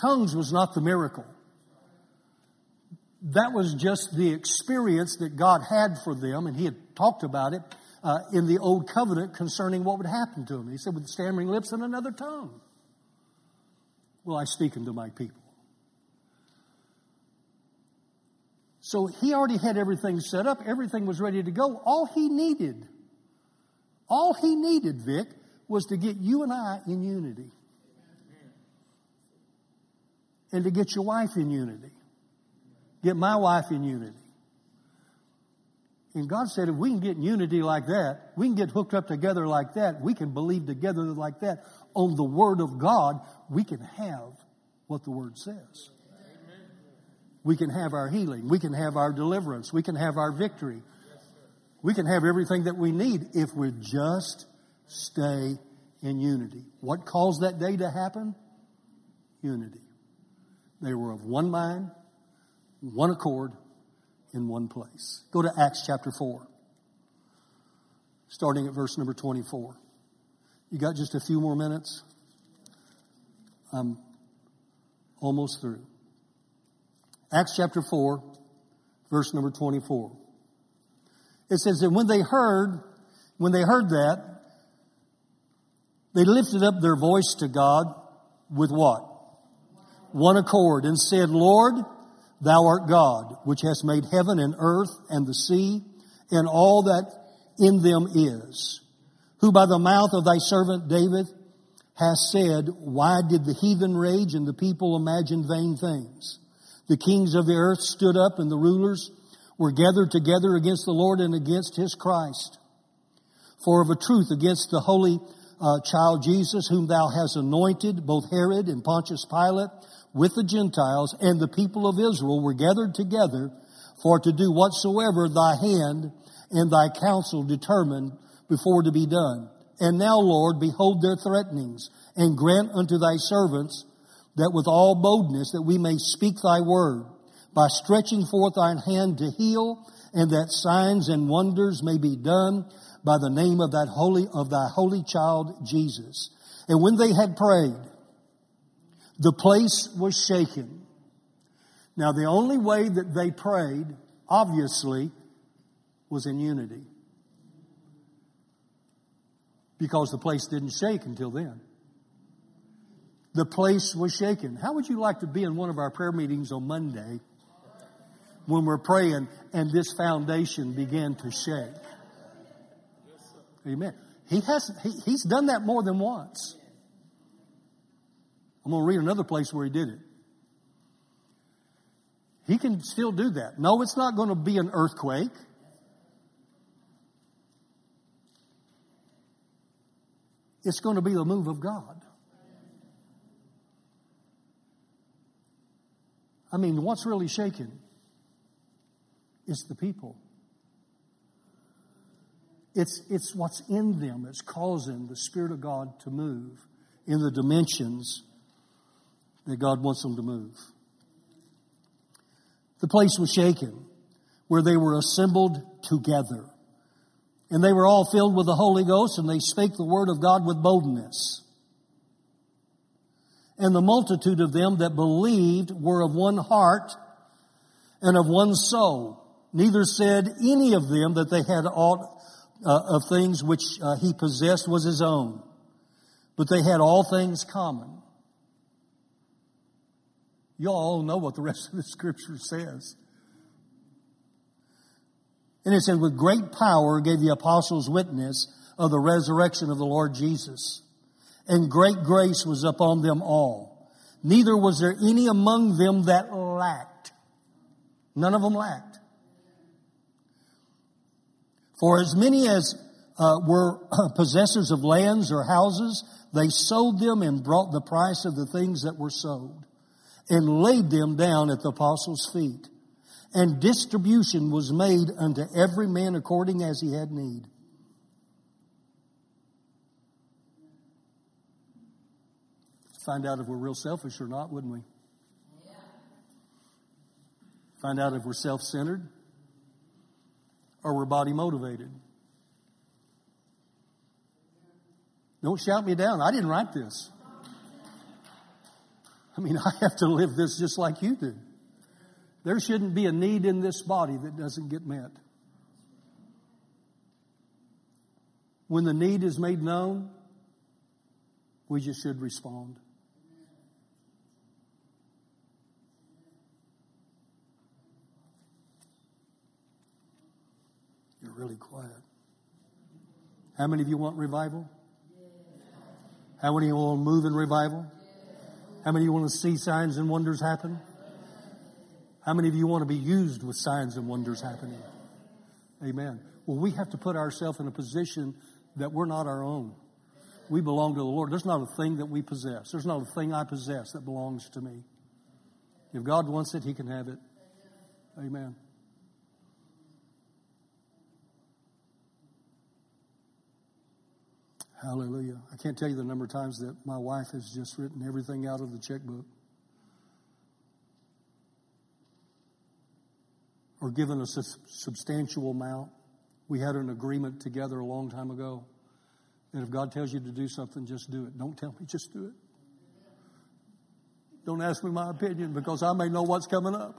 Tongues was not the miracle. That was just the experience that God had for them, and He had talked about it in the Old Covenant concerning what would happen to them. He said, with stammering lips and another tongue will I speak unto my people. So He already had everything set up. Everything was ready to go. All He needed, Vic, was to get you and I in unity. And to get your wife in unity. Get my wife in unity. And God said, if we can get in unity like that, we can get hooked up together like that, we can believe together like that, on the Word of God, we can have what the Word says. Amen. We can have our healing. We can have our deliverance. We can have our victory. Yes, we can have everything that we need if we just stay in unity. What caused that day to happen? Unity. They were of one mind, one accord, in one place. Go to Acts chapter 4, starting at verse number 24. You got just a few more minutes? I'm almost through. Acts chapter 4, verse number 24. It says that when they heard that, they lifted up their voice to God with what? One accord, and said, Lord, Thou art God, which hast made heaven and earth and the sea and all that in them is, who by the mouth of Thy servant David hast said, Why did the heathen rage and the people imagine vain things? The kings of the earth stood up and the rulers were gathered together against the Lord and against His Christ. For of a truth against the holy child Jesus, whom Thou hast anointed, both Herod and Pontius Pilate, with the Gentiles and the people of Israel were gathered together for to do whatsoever Thy hand and Thy counsel determined before to be done. And now, Lord, behold their threatenings, and grant unto Thy servants that with all boldness that we may speak Thy word, by stretching forth Thine hand to heal, and that signs and wonders may be done by the name of Thy holy child Jesus. And when they had prayed, the place was shaken. Now, the only way that they prayed, obviously, was in unity. Because the place didn't shake until then. The place was shaken. How would you like to be in one of our prayer meetings on Monday when we're praying and this foundation began to shake? Amen. He's done that more than once. I'm going to read another place where He did it. He can still do that. No, it's not going to be an earthquake. It's going to be the move of God. I mean, what's really shaken? It's the people. It's what's in them that's causing the Spirit of God to move in the dimensions that God wants them to move. The place was shaken, where they were assembled together. And they were all filled with the Holy Ghost, and they spake the word of God with boldness. And the multitude of them that believed were of one heart and of one soul. Neither said any of them that they had aught of things which he possessed was his own, but they had all things common. You all know what the rest of the Scripture says. And it says, with great power gave the apostles witness of the resurrection of the Lord Jesus. And great grace was upon them all. Neither was there any among them that lacked. None of them lacked. For as many as were possessors of lands or houses, they sold them and brought the price of the things that were sold, and laid them down at the apostles' feet. And distribution was made unto every man according as he had need. Find out if we're real selfish or not, wouldn't we? Yeah. find out if we're self-centered or we're body motivated. Don't shout me down. I didn't write this. I mean, I have to live this just like you do. There shouldn't be a need in this body that doesn't get met. When the need is made known, we just should respond. You're really quiet. How many of you want revival? How many of you want to move in revival? How many of you want to see signs and wonders happen? How many of you want to be used with signs and wonders happening? Amen. Well, we have to put ourselves in a position that we're not our own. We belong to the Lord. There's not a thing that we possess. There's not a thing I possess that belongs to me. If God wants it, He can have it. Amen. Hallelujah. I can't tell you the number of times that my wife has just written everything out of the checkbook. Or given a substantial amount. We had an agreement together a long time ago. And if God tells you to do something, just do it. Don't tell me, just do it. Don't ask me my opinion because I may know what's coming up.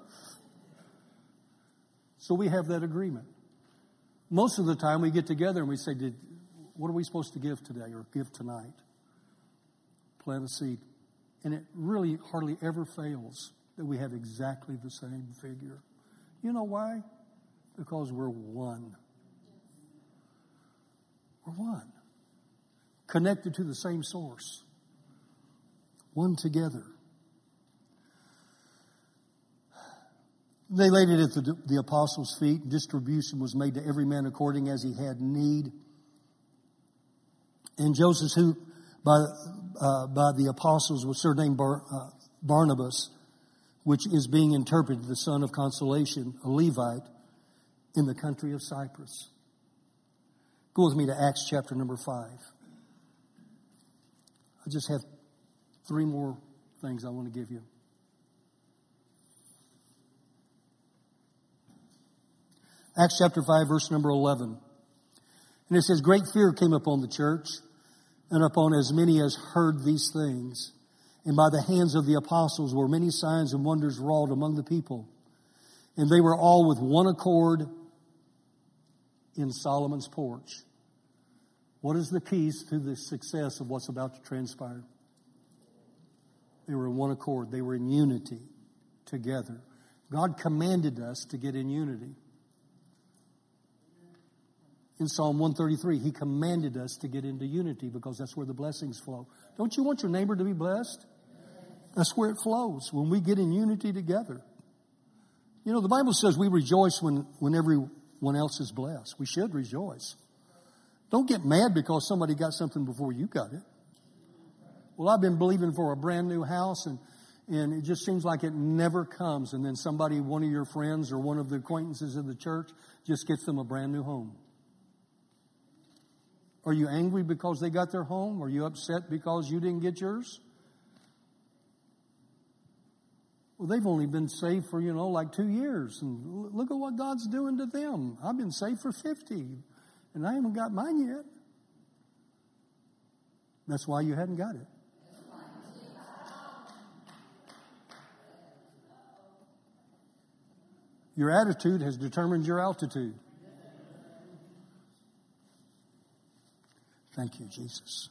So we have that agreement. Most of the time we get together and we say, what are we supposed to give today or give tonight? Plant a seed. And it really hardly ever fails that we have exactly the same figure. You know why? Because we're one. We're one. Connected to the same source. One together. They laid it at the apostles' feet. Distribution was made to every man according as he had need. And Joseph, who by the apostles was surnamed Barnabas, which is being interpreted the son of consolation, a Levite, in the country of Cyprus. Go with me to Acts chapter number 5. I just have 3 more things I want to give you. Acts chapter 5, verse number 11. And it says, great fear came upon the church, and upon as many as heard these things. And by the hands of the apostles were many signs and wonders wrought among the people. And they were all with one accord in Solomon's porch. What is the keys to the success of what's about to transpire? They were in one accord. They were in unity together. God commanded us to get in unity. In Psalm 133, He commanded us to get into unity because that's where the blessings flow. Don't you want your neighbor to be blessed? That's where it flows, when we get in unity together. You know, the Bible says we rejoice when everyone else is blessed. We should rejoice. Don't get mad because somebody got something before you got it. Well, I've been believing for a brand new house and it just seems like it never comes. And then somebody, one of your friends or one of the acquaintances of the church, just gets them a brand new home. Are you angry because they got their home? Are you upset because you didn't get yours? Well, they've only been saved for, like 2 years. And look at what God's doing to them. I've been saved for 50, and I haven't got mine yet. That's why you hadn't got it. Your attitude has determined your altitude. Thank you, Jesus.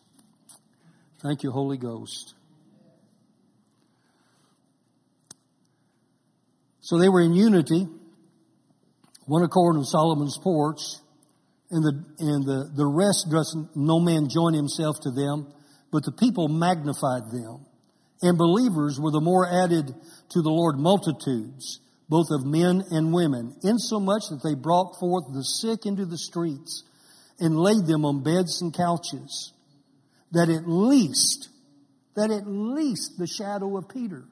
Thank you, Holy Ghost. So they were in unity, one accord in Solomon's porch, and the rest does no man join himself to them, but the people magnified them. And believers were the more added to the Lord multitudes, both of men and women, insomuch that they brought forth the sick into the streets, and laid them on beds and couches, that at least the shadow of Peter.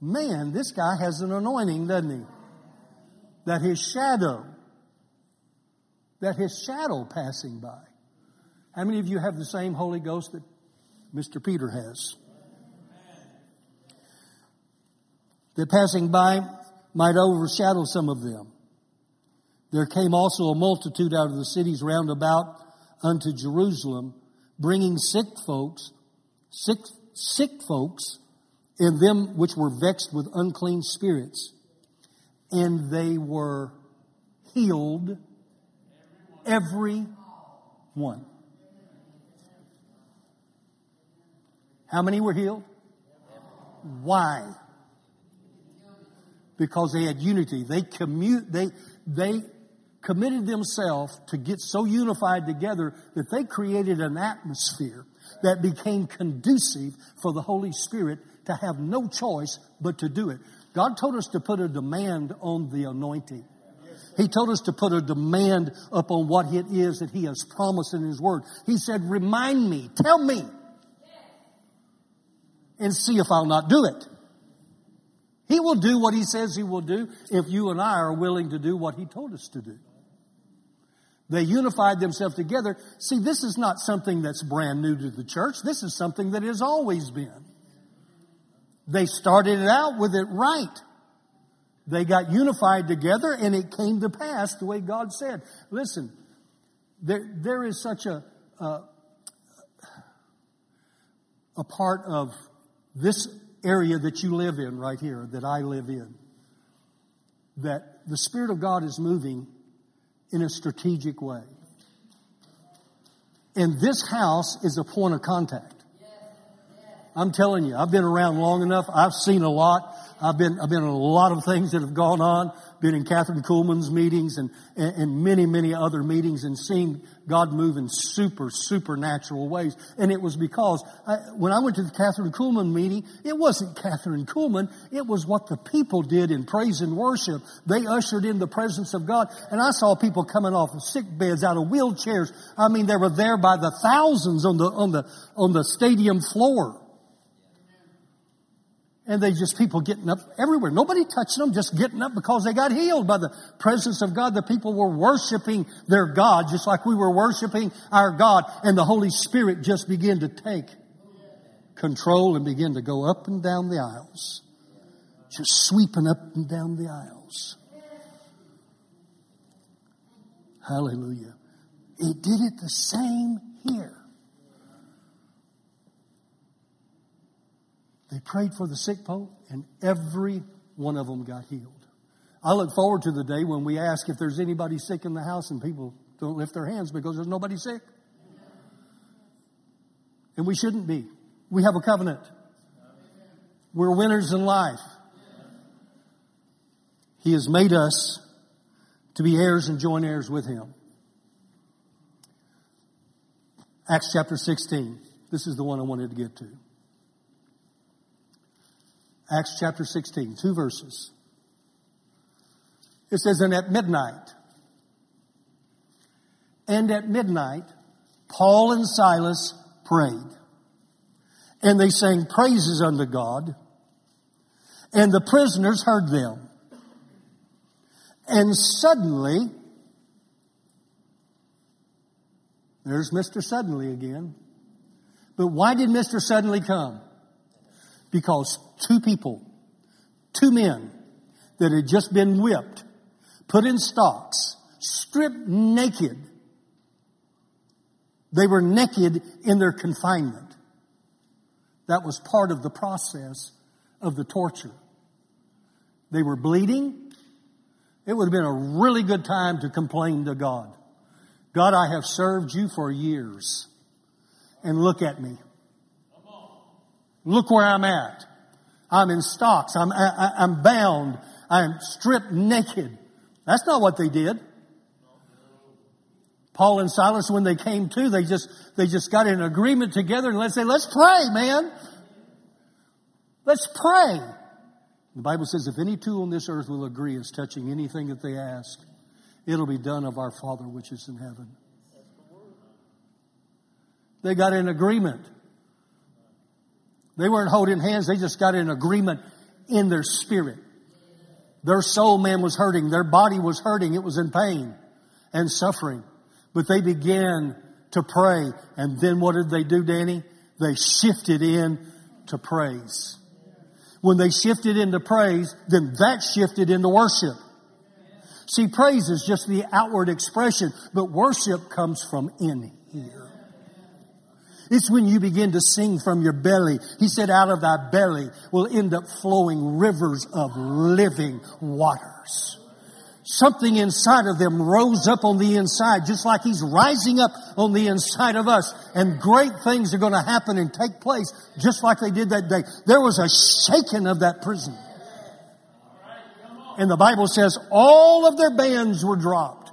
Man, this guy has an anointing, doesn't he? That his shadow passing by. How many of you have the same Holy Ghost that Mr. Peter has? that passing by might overshadow some of them. There came also a multitude out of the cities round about unto Jerusalem, bringing sick folks, and them which were vexed with unclean spirits. And they were healed, every one. How many were healed? Why? Because they had unity. They committed themselves to get so unified together that they created an atmosphere that became conducive for the Holy Spirit to have no choice but to do it. God told us to put a demand on the anointing. He told us to put a demand upon what it is that He has promised in His Word. He said, remind me, tell me, and see if I'll not do it. He will do what He says He will do if you and I are willing to do what He told us to do. They unified themselves together. See, this is not something that's brand new to the church. This is something that has always been. They started it out with it right. They got unified together and it came to pass the way God said. Listen, there is such a part of this area that you live in right here, that I live in, that the Spirit of God is moving in a strategic way. And this house is a point of contact. I'm telling you, I've been around long enough. I've seen a lot. I've been in a lot of things that have gone on. Been in Catherine Kuhlman's meetings and many, many other meetings and seeing God move in supernatural ways. And it was because when I went to the Catherine Kuhlman meeting, it wasn't Catherine Kuhlman. It was what the people did in praise and worship. They ushered in the presence of God. And I saw people coming off of sick beds, out of wheelchairs. I mean, they were there by the thousands on the stadium floor. And people getting up everywhere. Nobody touching them, just getting up because they got healed by the presence of God. The people were worshiping their God just like we were worshiping our God. And the Holy Spirit just began to take control and begin to go up and down the aisles. Just sweeping up and down the aisles. Hallelujah. It did it the same here. They prayed for the sick folk, and every one of them got healed. I look forward to the day when we ask if there's anybody sick in the house and people don't lift their hands because there's nobody sick. And we shouldn't be. We have a covenant. We're winners in life. He has made us to be heirs and joint heirs with Him. Acts chapter 16. This is the one I wanted to get to. Acts chapter 16, 2 verses. It says, And at midnight, Paul and Silas prayed. And they sang praises unto God. And the prisoners heard them. And suddenly, there's Mr. Suddenly again. But why did Mr. Suddenly come? Because two men that had just been whipped, put in stocks, stripped naked. They were naked in their confinement. That was part of the process of the torture. They were bleeding. It would have been a really good time to complain to God. God, I have served you for years. And look at me. Look where I'm at. I'm in stocks. I'm bound. I'm stripped naked. That's not what they did. Paul and Silas, when they came to, they just got in agreement together and let's pray, man. Let's pray. The Bible says, if any two on this earth will agree as touching anything that they ask, it'll be done of our Father which is in heaven. They got in agreement. They weren't holding hands. They just got in agreement in their spirit. Their soul man was hurting. Their body was hurting. It was in pain and suffering. But they began to pray. And then what did they do, Danny? They shifted in to praise. when they shifted into praise, then that shifted into worship. See, praise is just the outward expression, but worship comes from in here. It's when you begin to sing from your belly. He said, out of thy belly will end up flowing rivers of living waters. Something inside of them rose up on the inside, just like he's rising up on the inside of us. And great things are going to happen and take place, just like they did that day. There was a shaking of that prison. And the Bible says all of their bands were dropped.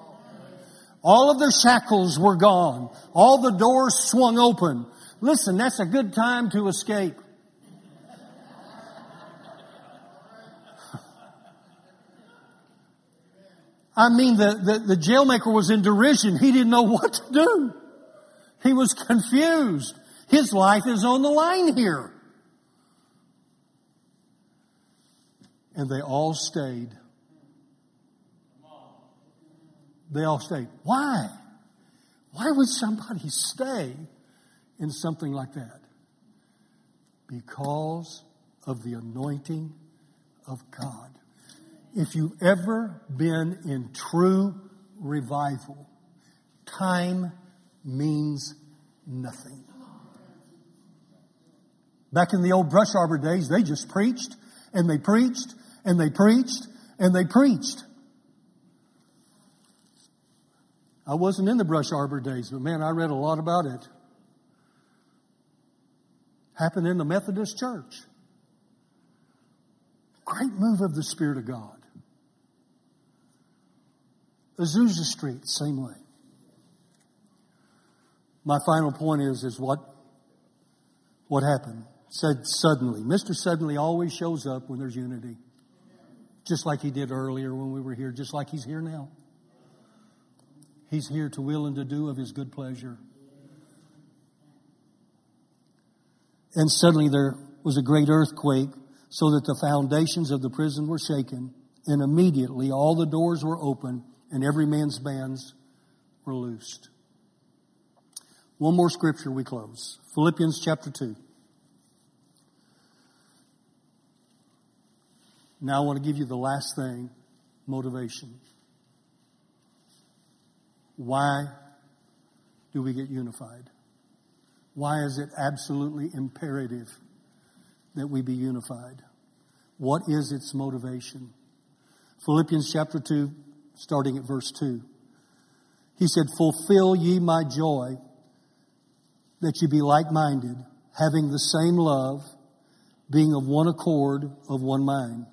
All of their shackles were gone. All the doors swung open. Listen, that's a good time to escape. I mean, the jailmaker was in derision. He didn't know what to do. He was confused. His life is on the line here. And they all stayed. They all stayed. Why? Why would somebody stay in something like that? Because of the anointing of God. If you've ever been in true revival, time means nothing. Back in the old brush arbor days, they just preached and they preached and they preached and they preached. I wasn't in the brush arbor days, but man, I read a lot about it. Happened in the Methodist Church. Great move of the Spirit of God. Azusa Street, same way. My final point is what happened? Said suddenly. Mr. Suddenly always shows up when there's unity. Just like he did earlier when we were here. Just like he's here now. He's here to will and to do of his good pleasure. And suddenly there was a great earthquake, so that the foundations of the prison were shaken. And immediately all the doors were open and every man's bands were loosed. One more scripture, we close. Philippians chapter 2. Now I want to give you the last thing, motivation. Why do we get unified? Why is it absolutely imperative that we be unified? What is its motivation? Philippians chapter 2, starting at verse 2. He said, fulfill ye my joy, that ye be like-minded, having the same love, being of one accord, of one mind.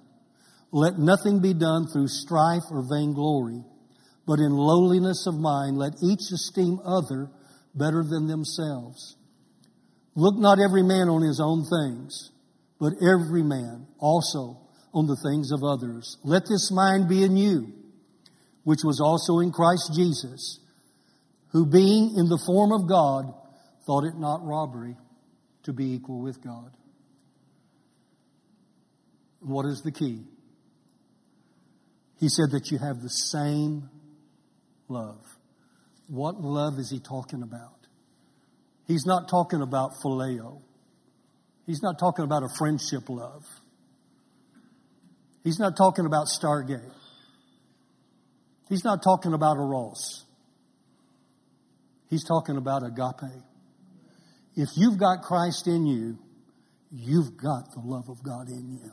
Let nothing be done through strife or vainglory, but in lowliness of mind let each esteem other better than themselves. Look not every man on his own things, but every man also on the things of others. Let this mind be in you, which was also in Christ Jesus, who being in the form of God, thought it not robbery to be equal with God. What is the key? He said that you have the same love. What love is he talking about? He's not talking about phileo. He's not talking about a friendship love. He's not talking about Stargate. He's not talking about Eros. He's talking about agape. If you've got Christ in you, you've got the love of God in you.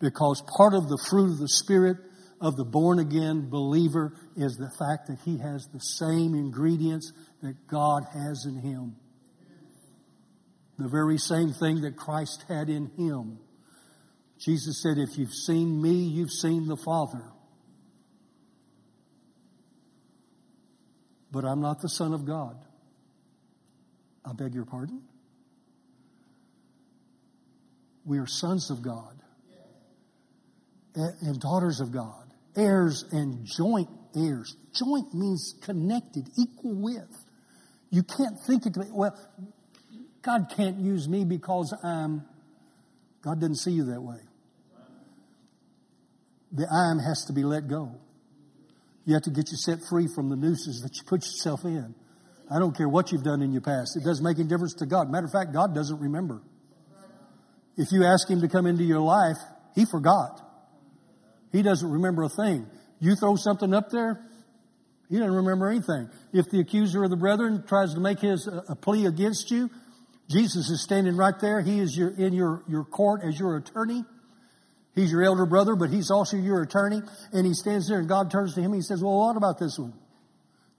Because part of the fruit of the Spirit of the born-again believer is the fact that he has the same ingredients that God has in him. The very same thing that Christ had in him. Jesus said, if you've seen me, you've seen the Father. But I'm not the Son of God. I beg your pardon? We are sons of God and daughters of God, heirs and joint heirs. Joint means connected, equal with. You can't think it to me, well, God can't use me because I'm... God doesn't see you that way. The I'm has to be let go. You have to get you set free from the nooses that you put yourself in. I don't care what you've done in your past. It doesn't make any difference to God. Matter of fact, God doesn't remember. If you ask him to come into your life, he forgot. He doesn't remember a thing. You throw something up there, he doesn't remember anything. If the accuser of the brethren tries to make his a plea against you, Jesus is standing right there. He is in your court as your attorney. He's your elder brother, but he's also your attorney. And he stands there and God turns to him and he says, well, what about this one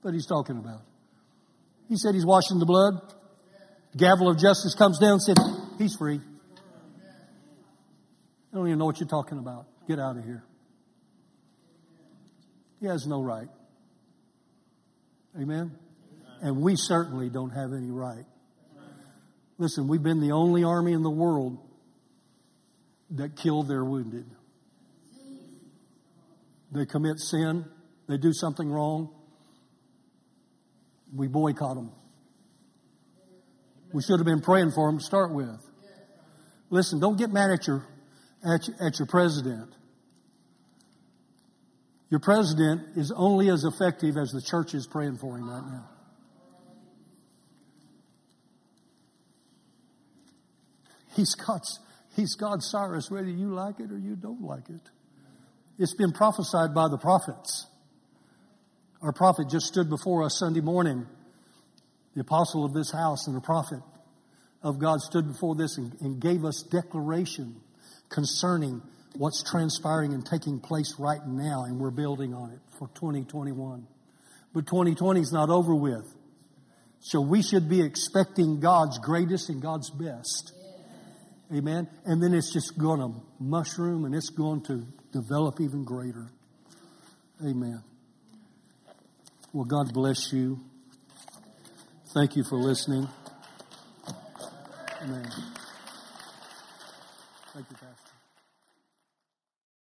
that he's talking about? He said he's washing the blood. The gavel of justice comes down and says, he's free. I don't even know what you're talking about. Get out of here. He has no right. Amen? And we certainly don't have any right. Listen, we've been the only army in the world that kill their wounded. They commit sin. They do something wrong. We boycott them. We should have been praying for them to start with. Listen, don't get mad at your president. Your president is only as effective as the church is praying for him right now. He's God's Cyrus, whether you like it or you don't like it. It's been prophesied by the prophets. Our prophet just stood before us Sunday morning. The apostle of this house and the prophet of God stood before this and gave us declaration concerning what's transpiring and taking place right now. And we're building on it for 2021. But 2020 is not over with. So we should be expecting God's greatest and God's best. Amen. And then it's just going to mushroom and it's going to develop even greater. Amen. Well, God bless you. Thank you for listening. Amen. Thank you.